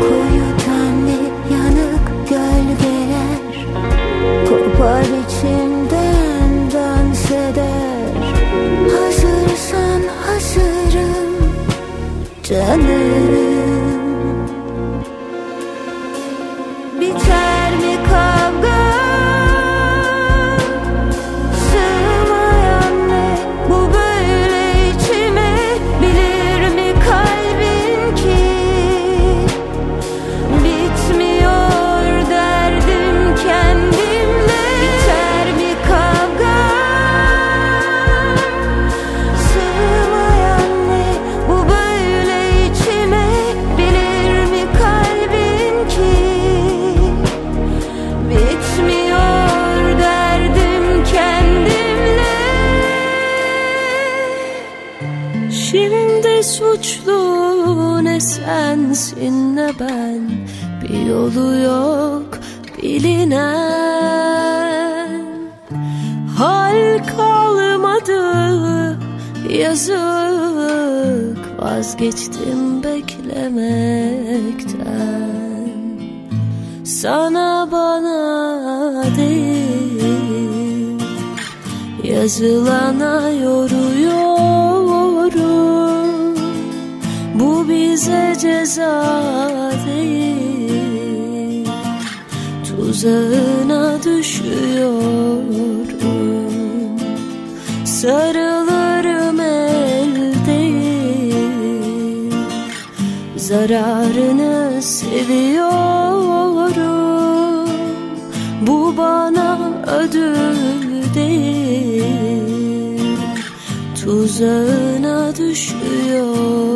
Koyu tenli yanık gölgeler kopar içimden dans eder. Hazırsan hazırım canım. Biter mi kavga, sığmayan ne bu böyle içime, bilir mi kalbim sensin ne ben, bir yolu yok bilinen. Hal kalmadı yazık, vazgeçtim beklemekten. Sana bana değil, yazılana yoruyorum. Bu bize ceza değil, tuzağına düşüyorum. Sarılırım el değil, zararını seviyorum. Bu bana ödül değil, tuzağına düşüyorum.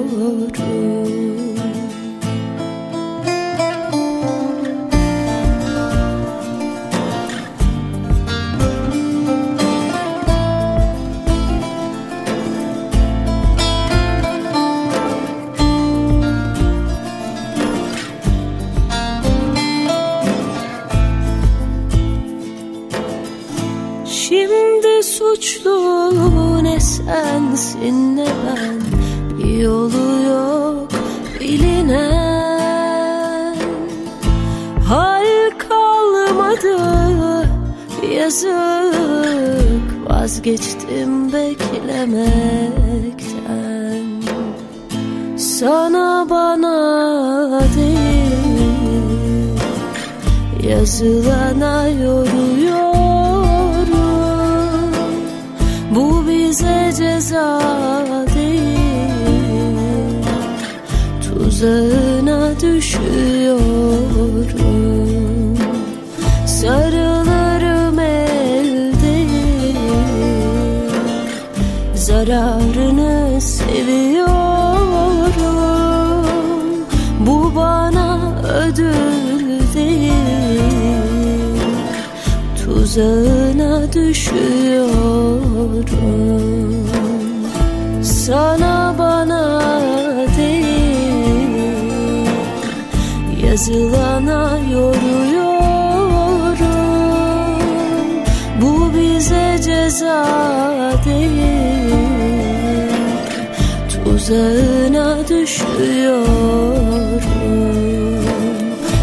Suçlu ne sensin ne ben, bir yolu yok bilinen. Hal kalmadı yazık, vazgeçtim beklemekten. Sana bana değil, yazılana yoruyor. Bize ceza değil, tuzağına düşüyorum. Sarılırım elde, zararını seviyorum. Bu bana ödül değil, tuzağına düşüyorum. Sana bana değil, yazılana yoruyorum. Bu bize ceza değil, tuzağına düşüyorum.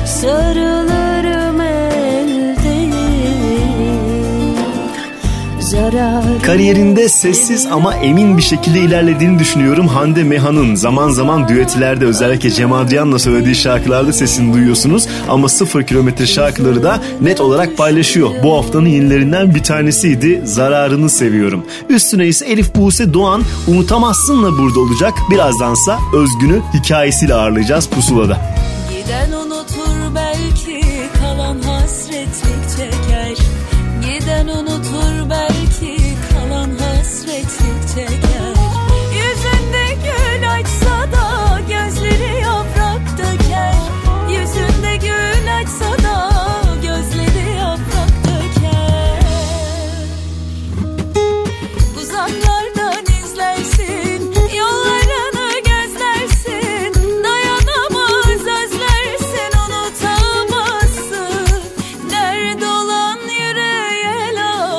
Sarılırım elde. Kariyerinde sessiz ama emin bir şekilde ilerlediğini düşünüyorum. Hande Mehan'ın zaman zaman düetlerde, özellikle Cem Adrian'la söylediği şarkılarda sesini duyuyorsunuz. Ama sıfır kilometre şarkıları da net olarak paylaşıyor. Bu haftanın yenilerinden bir tanesiydi Zararını Seviyorum. Üstüne ise Elif Buse Doğan Unutamazsın'la burada olacak. Birazdansa Özgün'ü hikayesiyle ağırlayacağız Pusula'da. Giden unutur belki, kalan hasretlik çeker. Giden unutur belki, kalan hasretlik çeker. Yüzünde gül açsa da gözleri yaprak döker. Yüzünde gül açsa da gözleri yaprak döker. Uzaklardan izlersin, yollarını gözlersin. Dayanamaz özlersin, unutamazsın. Derd olan yüreğe la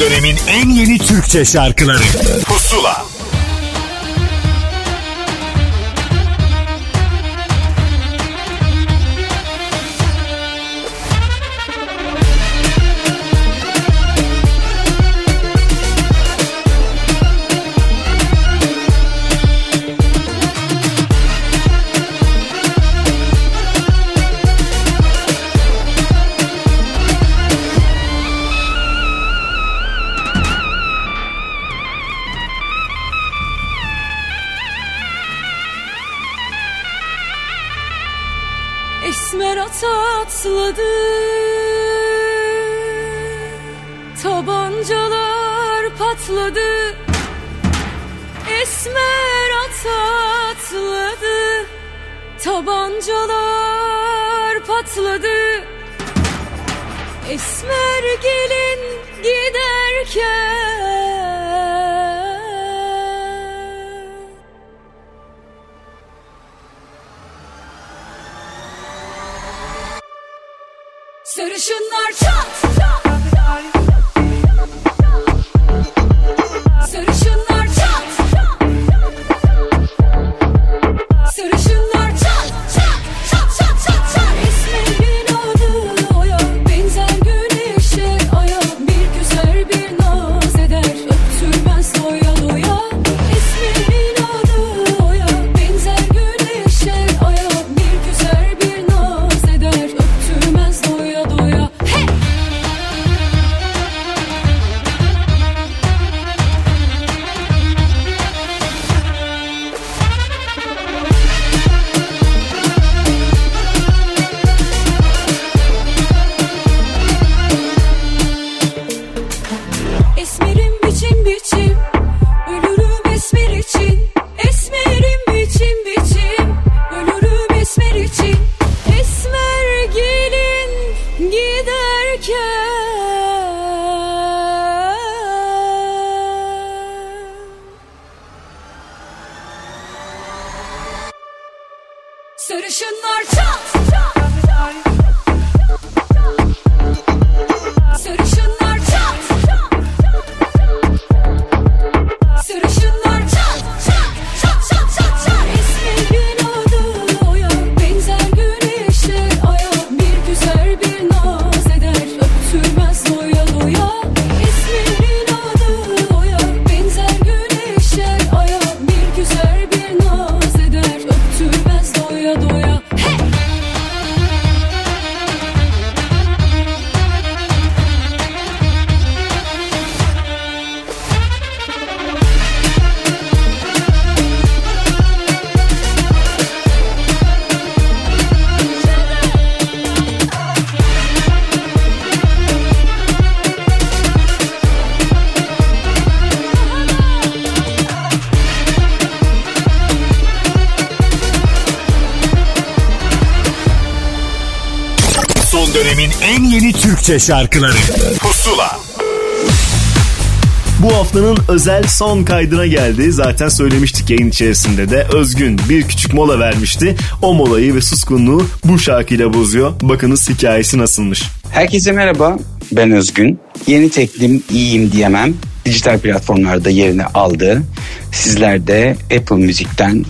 dönemin en yeni Türkçe şarkıları Pusula. Atladı tabancalar patladı, esmer atladı tabancalar patladı, esmer gelin giderken sarışınlar çat çat, sarışınlar çat çat, sarışınlar çat çat çat çat çat çat. İsmin adı Oya, benzer güneşe aya, bir güzel bir naz eder öptür ben soya doya. İsmin adı Oya, benzer güneşe aya, bir güzel bir naz eder öptür ben soya doya. Sarışınlar çat çat, sarışınlar çat çat, sarışınlar çat çat çat çat çat çat. İsmin adı Oya, benzer güneşe aya, bir güzel bir naz eder öptürmez doya doya. İsmin adı Oya, benzer güneşe aya, bir güzel bir naz eder öptürmez doya doya. Dönemin en yeni Türkçe şarkıları Pusula. Bu haftanın özel son kaydına geldi. Zaten söylemiştik yayın içerisinde de. Özgün bir küçük mola vermişti. O molayı ve suskunluğu bu şarkıyla bozuyor. Bakınız hikayesi nasılmış. Herkese merhaba. Ben Özgün. Yeni teklim iyiyim diyemem. Dijital platformlarda yerini aldı. Sizler de Apple Music'ten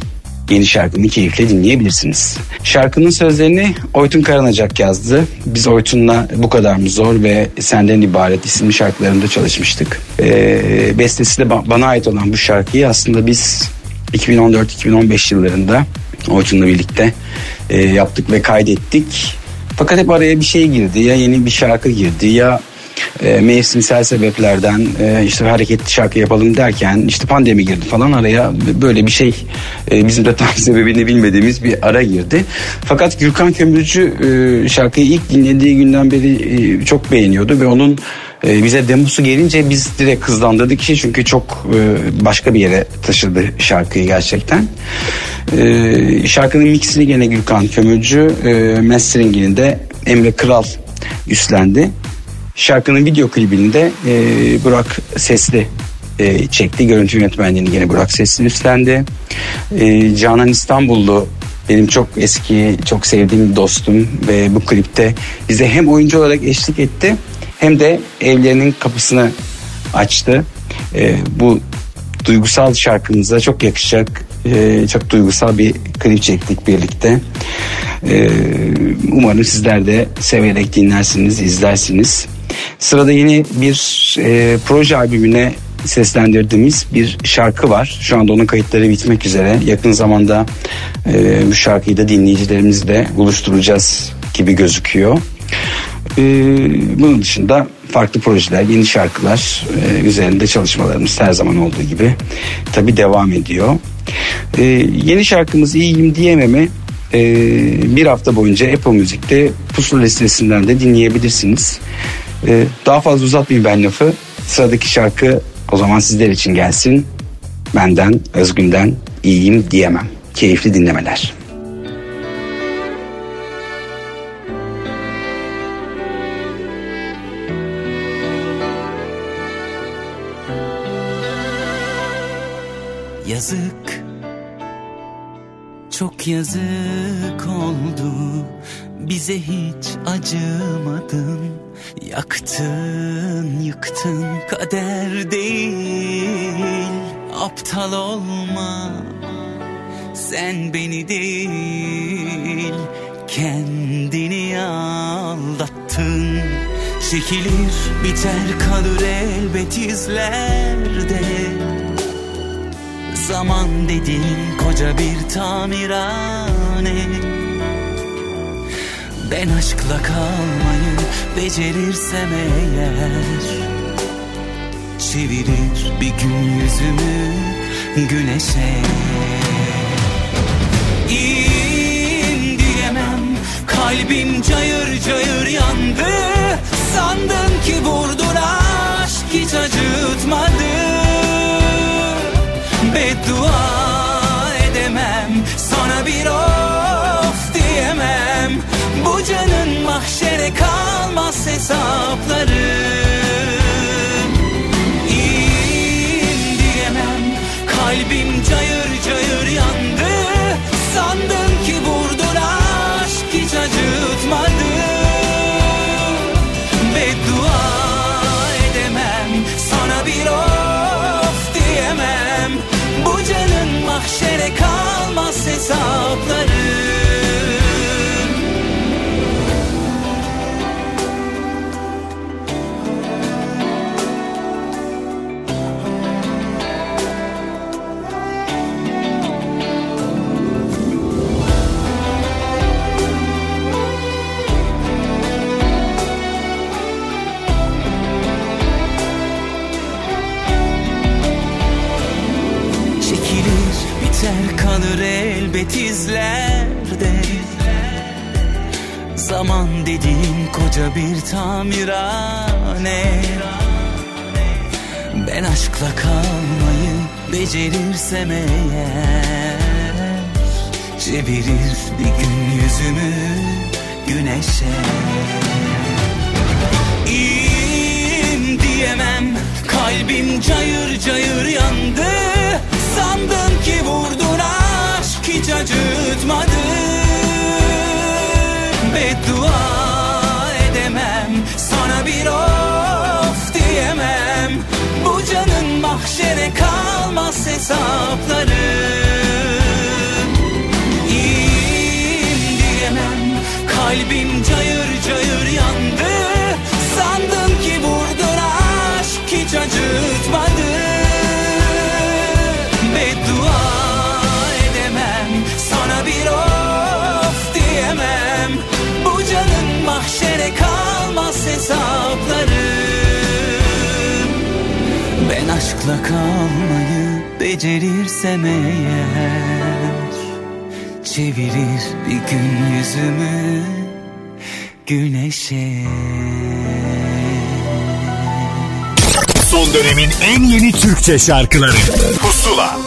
yeni şarkımı keyifle dinleyebilirsiniz. Şarkının sözlerini Oytun Karanacak yazdı. Biz Oytun'la Bu Kadar Mı Zor ve Senden İbaret isimli şarkılarında çalışmıştık. Ee, bestesi de bana ait olan bu şarkıyı aslında biz iki bin on dört iki bin on beş yıllarında Oytun'la birlikte e, yaptık ve kaydettik. Fakat hep araya bir şey girdi, ya yeni bir şarkı girdi, ya E, mevsimsel sebeplerden e, işte hareketli şarkı yapalım derken işte pandemi girdi falan araya, böyle bir şey e, bizim de tam sebebini bilmediğimiz bir ara girdi. Fakat Gürkan Kömürcü e, şarkıyı ilk dinlediği günden beri e, çok beğeniyordu ve onun e, bize demosu gelince biz direkt hızlandırdık ki çünkü çok e, başka bir yere taşıdı şarkıyı gerçekten. E, şarkının mixini gene Gürkan Kömürcü, e, masteringini de Emre Kral üstlendi. Şarkının video klibini de e, Burak Sesli e, çekti. Görüntü yönetmenliğini yine Burak Sesli üstlendi. E, Canan İstanbullu benim çok eski, çok sevdiğim dostum ve bu klipte bize hem oyuncu olarak eşlik etti hem de evlerinin kapısını açtı. E, bu duygusal şarkınıza çok yakışacak, e, çok duygusal bir klip çektik birlikte. E, umarım sizler de severek dinlersiniz, izlersiniz. Sırada yeni bir e, proje albümüne seslendirdiğimiz bir şarkı var. Şu anda onun kayıtları bitmek üzere. Yakın zamanda e, bu şarkıyı da dinleyicilerimizle buluşturacağız gibi gözüküyor. E, bunun dışında farklı projeler, yeni şarkılar e, üzerinde çalışmalarımız her zaman olduğu gibi tabii devam ediyor. E, yeni şarkımız İyiyim Diyemem'i e, bir hafta boyunca Apple Music'te Pusula listesinden de dinleyebilirsiniz. E, daha fazla uzatmayayım ben lafı. Sıradaki şarkı o zaman sizler için gelsin. Benden, Özgün'den İyiyim Diyemem. Keyifli dinlemeler. Yazık, çok yazık oldu. Bize hiç acımadın. Yaktın, yıktın, kader değil. Aptal olma, sen beni değil. Kendini aldattın. Çekilir, biter, kalır elbet izlerde. Zaman dediğin koca bir tamirhane. Ben aşkla kalmayı becerirsem eğer, çevirir bir gün yüzümü güneşe. İyiyim diyemem, kalbim cayır cayır yandı. Sandın ki vurdun, aşk hiç acıtmadı. Beddua edemem, sana bir of diyemem. Bu canın mahşere kalmaz hesaplarım. İyiyim diyemem, kalbim cayır cayır yandı. Sandın ki vurdun, aşk hiç acıtmadı. Beddua edemem, sana bir of diyemem. Bu canın mahşere kalmaz hesaplarım. Kalır elbet izlerde. Zaman dediğin koca bir tamirhane. Ben aşkla kalmayı becerirsem eğer, çevirir bir gün yüzümü güneşe. İyiyim diyemem, kalbim cayır cayır yandı. Sandın ki vurdun, aşk hiç acıtmadı. Beddua edemem, sana bir of diyemem. Bu canın mahşere kalmaz hesaplarım. İyiyim diyemem, kalbim cayır cayır yandı. Sandın ki vurdun, aşk hiç acıtmadı. Beddua edemem, sana bir of diyemem. Bu canın mahşere kalmaz hesaplarım. Ben aşkla kalmayı becerirsem eğer, çevirir bir gün yüzümü güneşe. Son dönemin en yeni Türkçe şarkıları Pusula.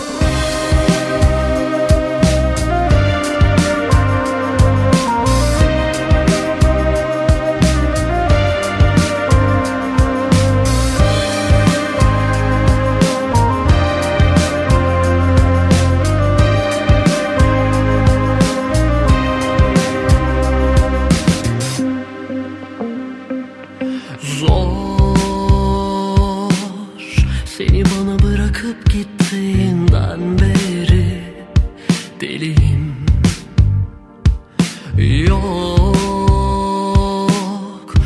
Yok,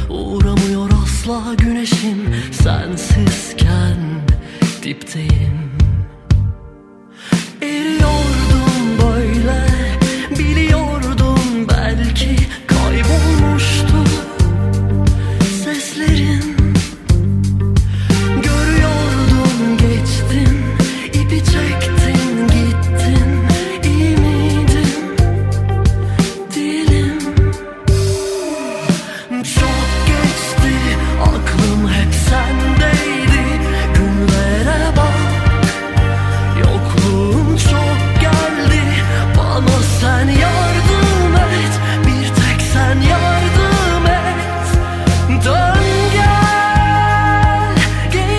uğramıyor asla güneşim, sensizken dipteyim. Eriyordum böyle, biliyordum belki kaybolmuştu seslerin. Görüyordum geçtim, ipi çektin gittin, iyi miydin dilim? Çok geçti, aklım hep sendeydi, günlere bak, yokluğum çok geldi, bana sen yardım et, bir tek sen yardım et, dön gel geri.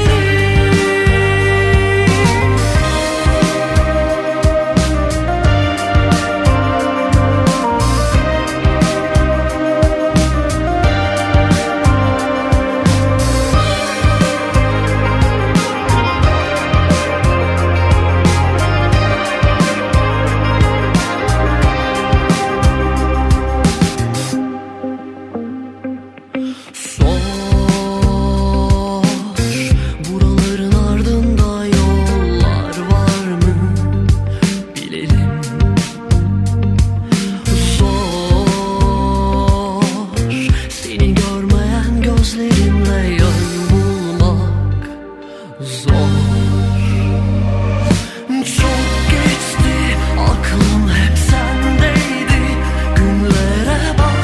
Sor, buraların ardında yollar var mı bilelim. Sor, seni görmeyen gözlerimle yön bulmak zor. Çok geçti, aklım hep sendeydi, günlere bak,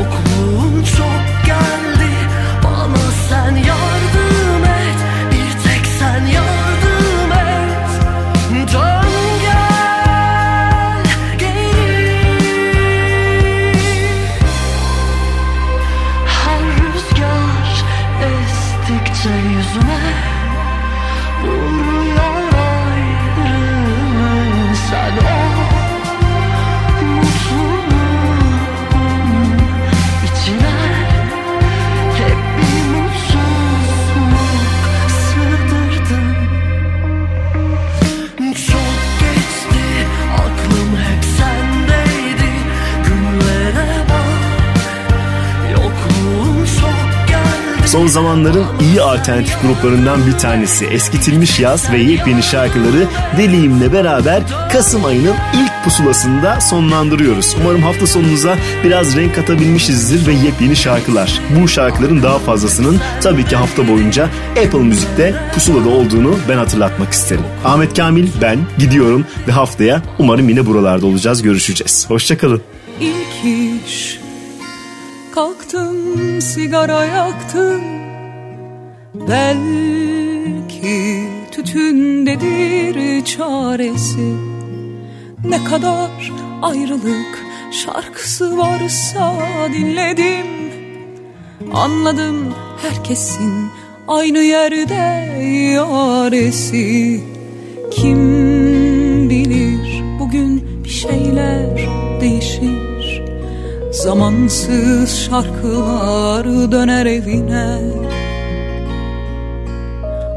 yokluğum çok geldi, bana sen yardım et, bir tek sen yardım et, dön gel geri. Her rüzgar estikçe yüzüme vuruyor ayrılığı. Sen ol, mutluluğun içine hep bir mutsuzluk sığdırdın. Çok geçti, aklım hep sendeydi, günlere bak, yokluğum çok geldi. Son zamanların iyi alternatif gruplarından bir tanesi, eskitilmiş yaz ve yepyeni şarkıları Deliğim'le beraber Kasım ayının ilk pusulasında sonlandırıyoruz. Umarım hafta sonunuza biraz renk katabilmişizdir ve yepyeni şarkılar. Bu şarkıların daha fazlasının tabii ki hafta boyunca Apple Music'te Pusula'da olduğunu ben hatırlatmak isterim. Ahmet Kamil ben gidiyorum ve haftaya umarım yine buralarda olacağız, görüşeceğiz. Hoşçakalın. İlk iş, kalktım sigara yaktım, belki tütündedir çaresi. Ne kadar ayrılık şarkısı varsa dinledim, anladım herkesin aynı yerde yaresi. Kim bilir bugün bir şeyler değişir, zamansız şarkılar döner evine.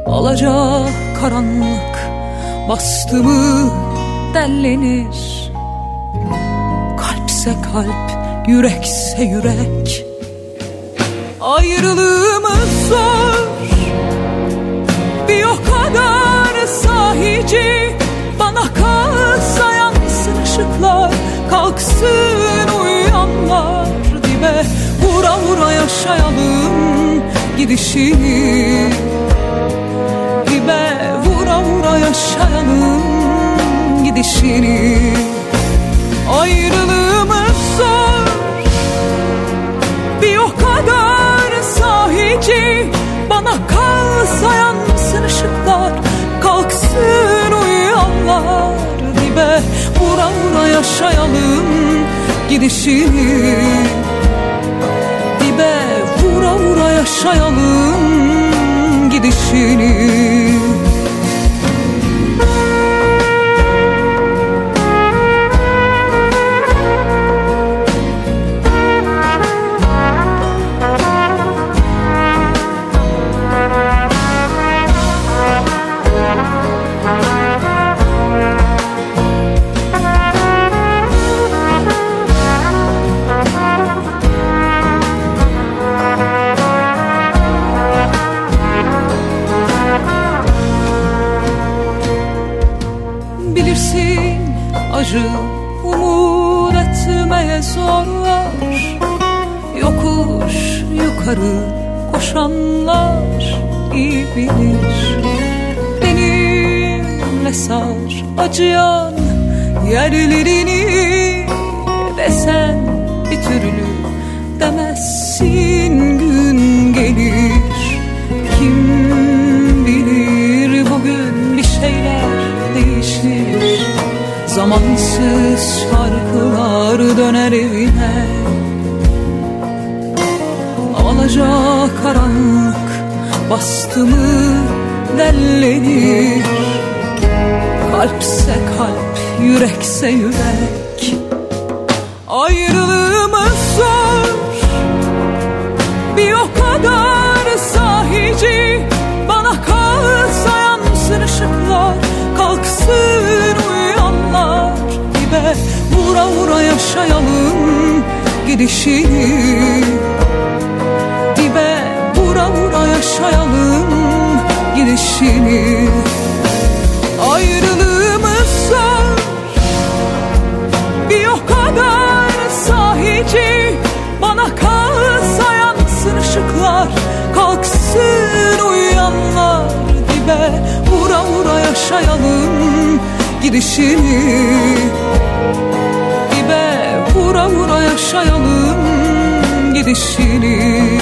Alacak karanlık bastı mı dellenir, kalpse kalp, yürekse yürek. Ayrılığımız zor, bir o kadar sahici. Bana kalsa yansın ışıklar, kalksın uyanlar dibe, vura vura yaşayalım gidişini. Dibe vura vura yaşayalım gidişini. Ayrılığımız zor, bir o kadar sahici. Bana kalsa yansın ışıklar, kalksın uyanlar dibe, vura vura yaşayalım gidişini. Dibe vura vura yaşayalım gidişini. zorlar, yokuş yukarı koşanlar iyi bilir. Benimle sar acıyan yerlerini ve sen bir türlü demezsin gün gelir. Kim bilir bugün bir şeyler değişir, zamansız şarkılar döner evine. Alacak karanlık bastı mı dellenir, kalpse kalp yürekse yürek. Ayrılığımız zor, bir o kadar sahici. Bana kalsa yansın ışıklar, kalksın uyanlar gibi. Vura vura yaşayalım gidişini dibe, vura vura yaşayalım gidişini. Ayrılığımız zor, bir o kadar sahici. Bana kalsa yansın ışıklar, kalksın uyanlar dibe. Vura vura yaşayalım gidişini dibe, vura vura yaşayalım gidişini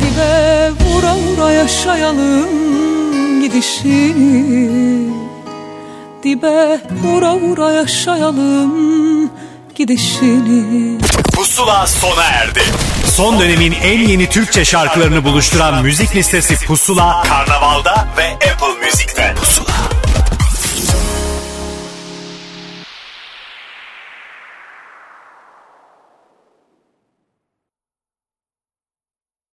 dibe, vura vura yaşayalım gidişini dibe, vura vura yaşayalım gidişini. Pusula sona erdi. Son dönemin en yeni Türkçe şarkılarını buluşturan müzik listesi Pusula, Karnaval'da ve Apple Music'te. Pusula.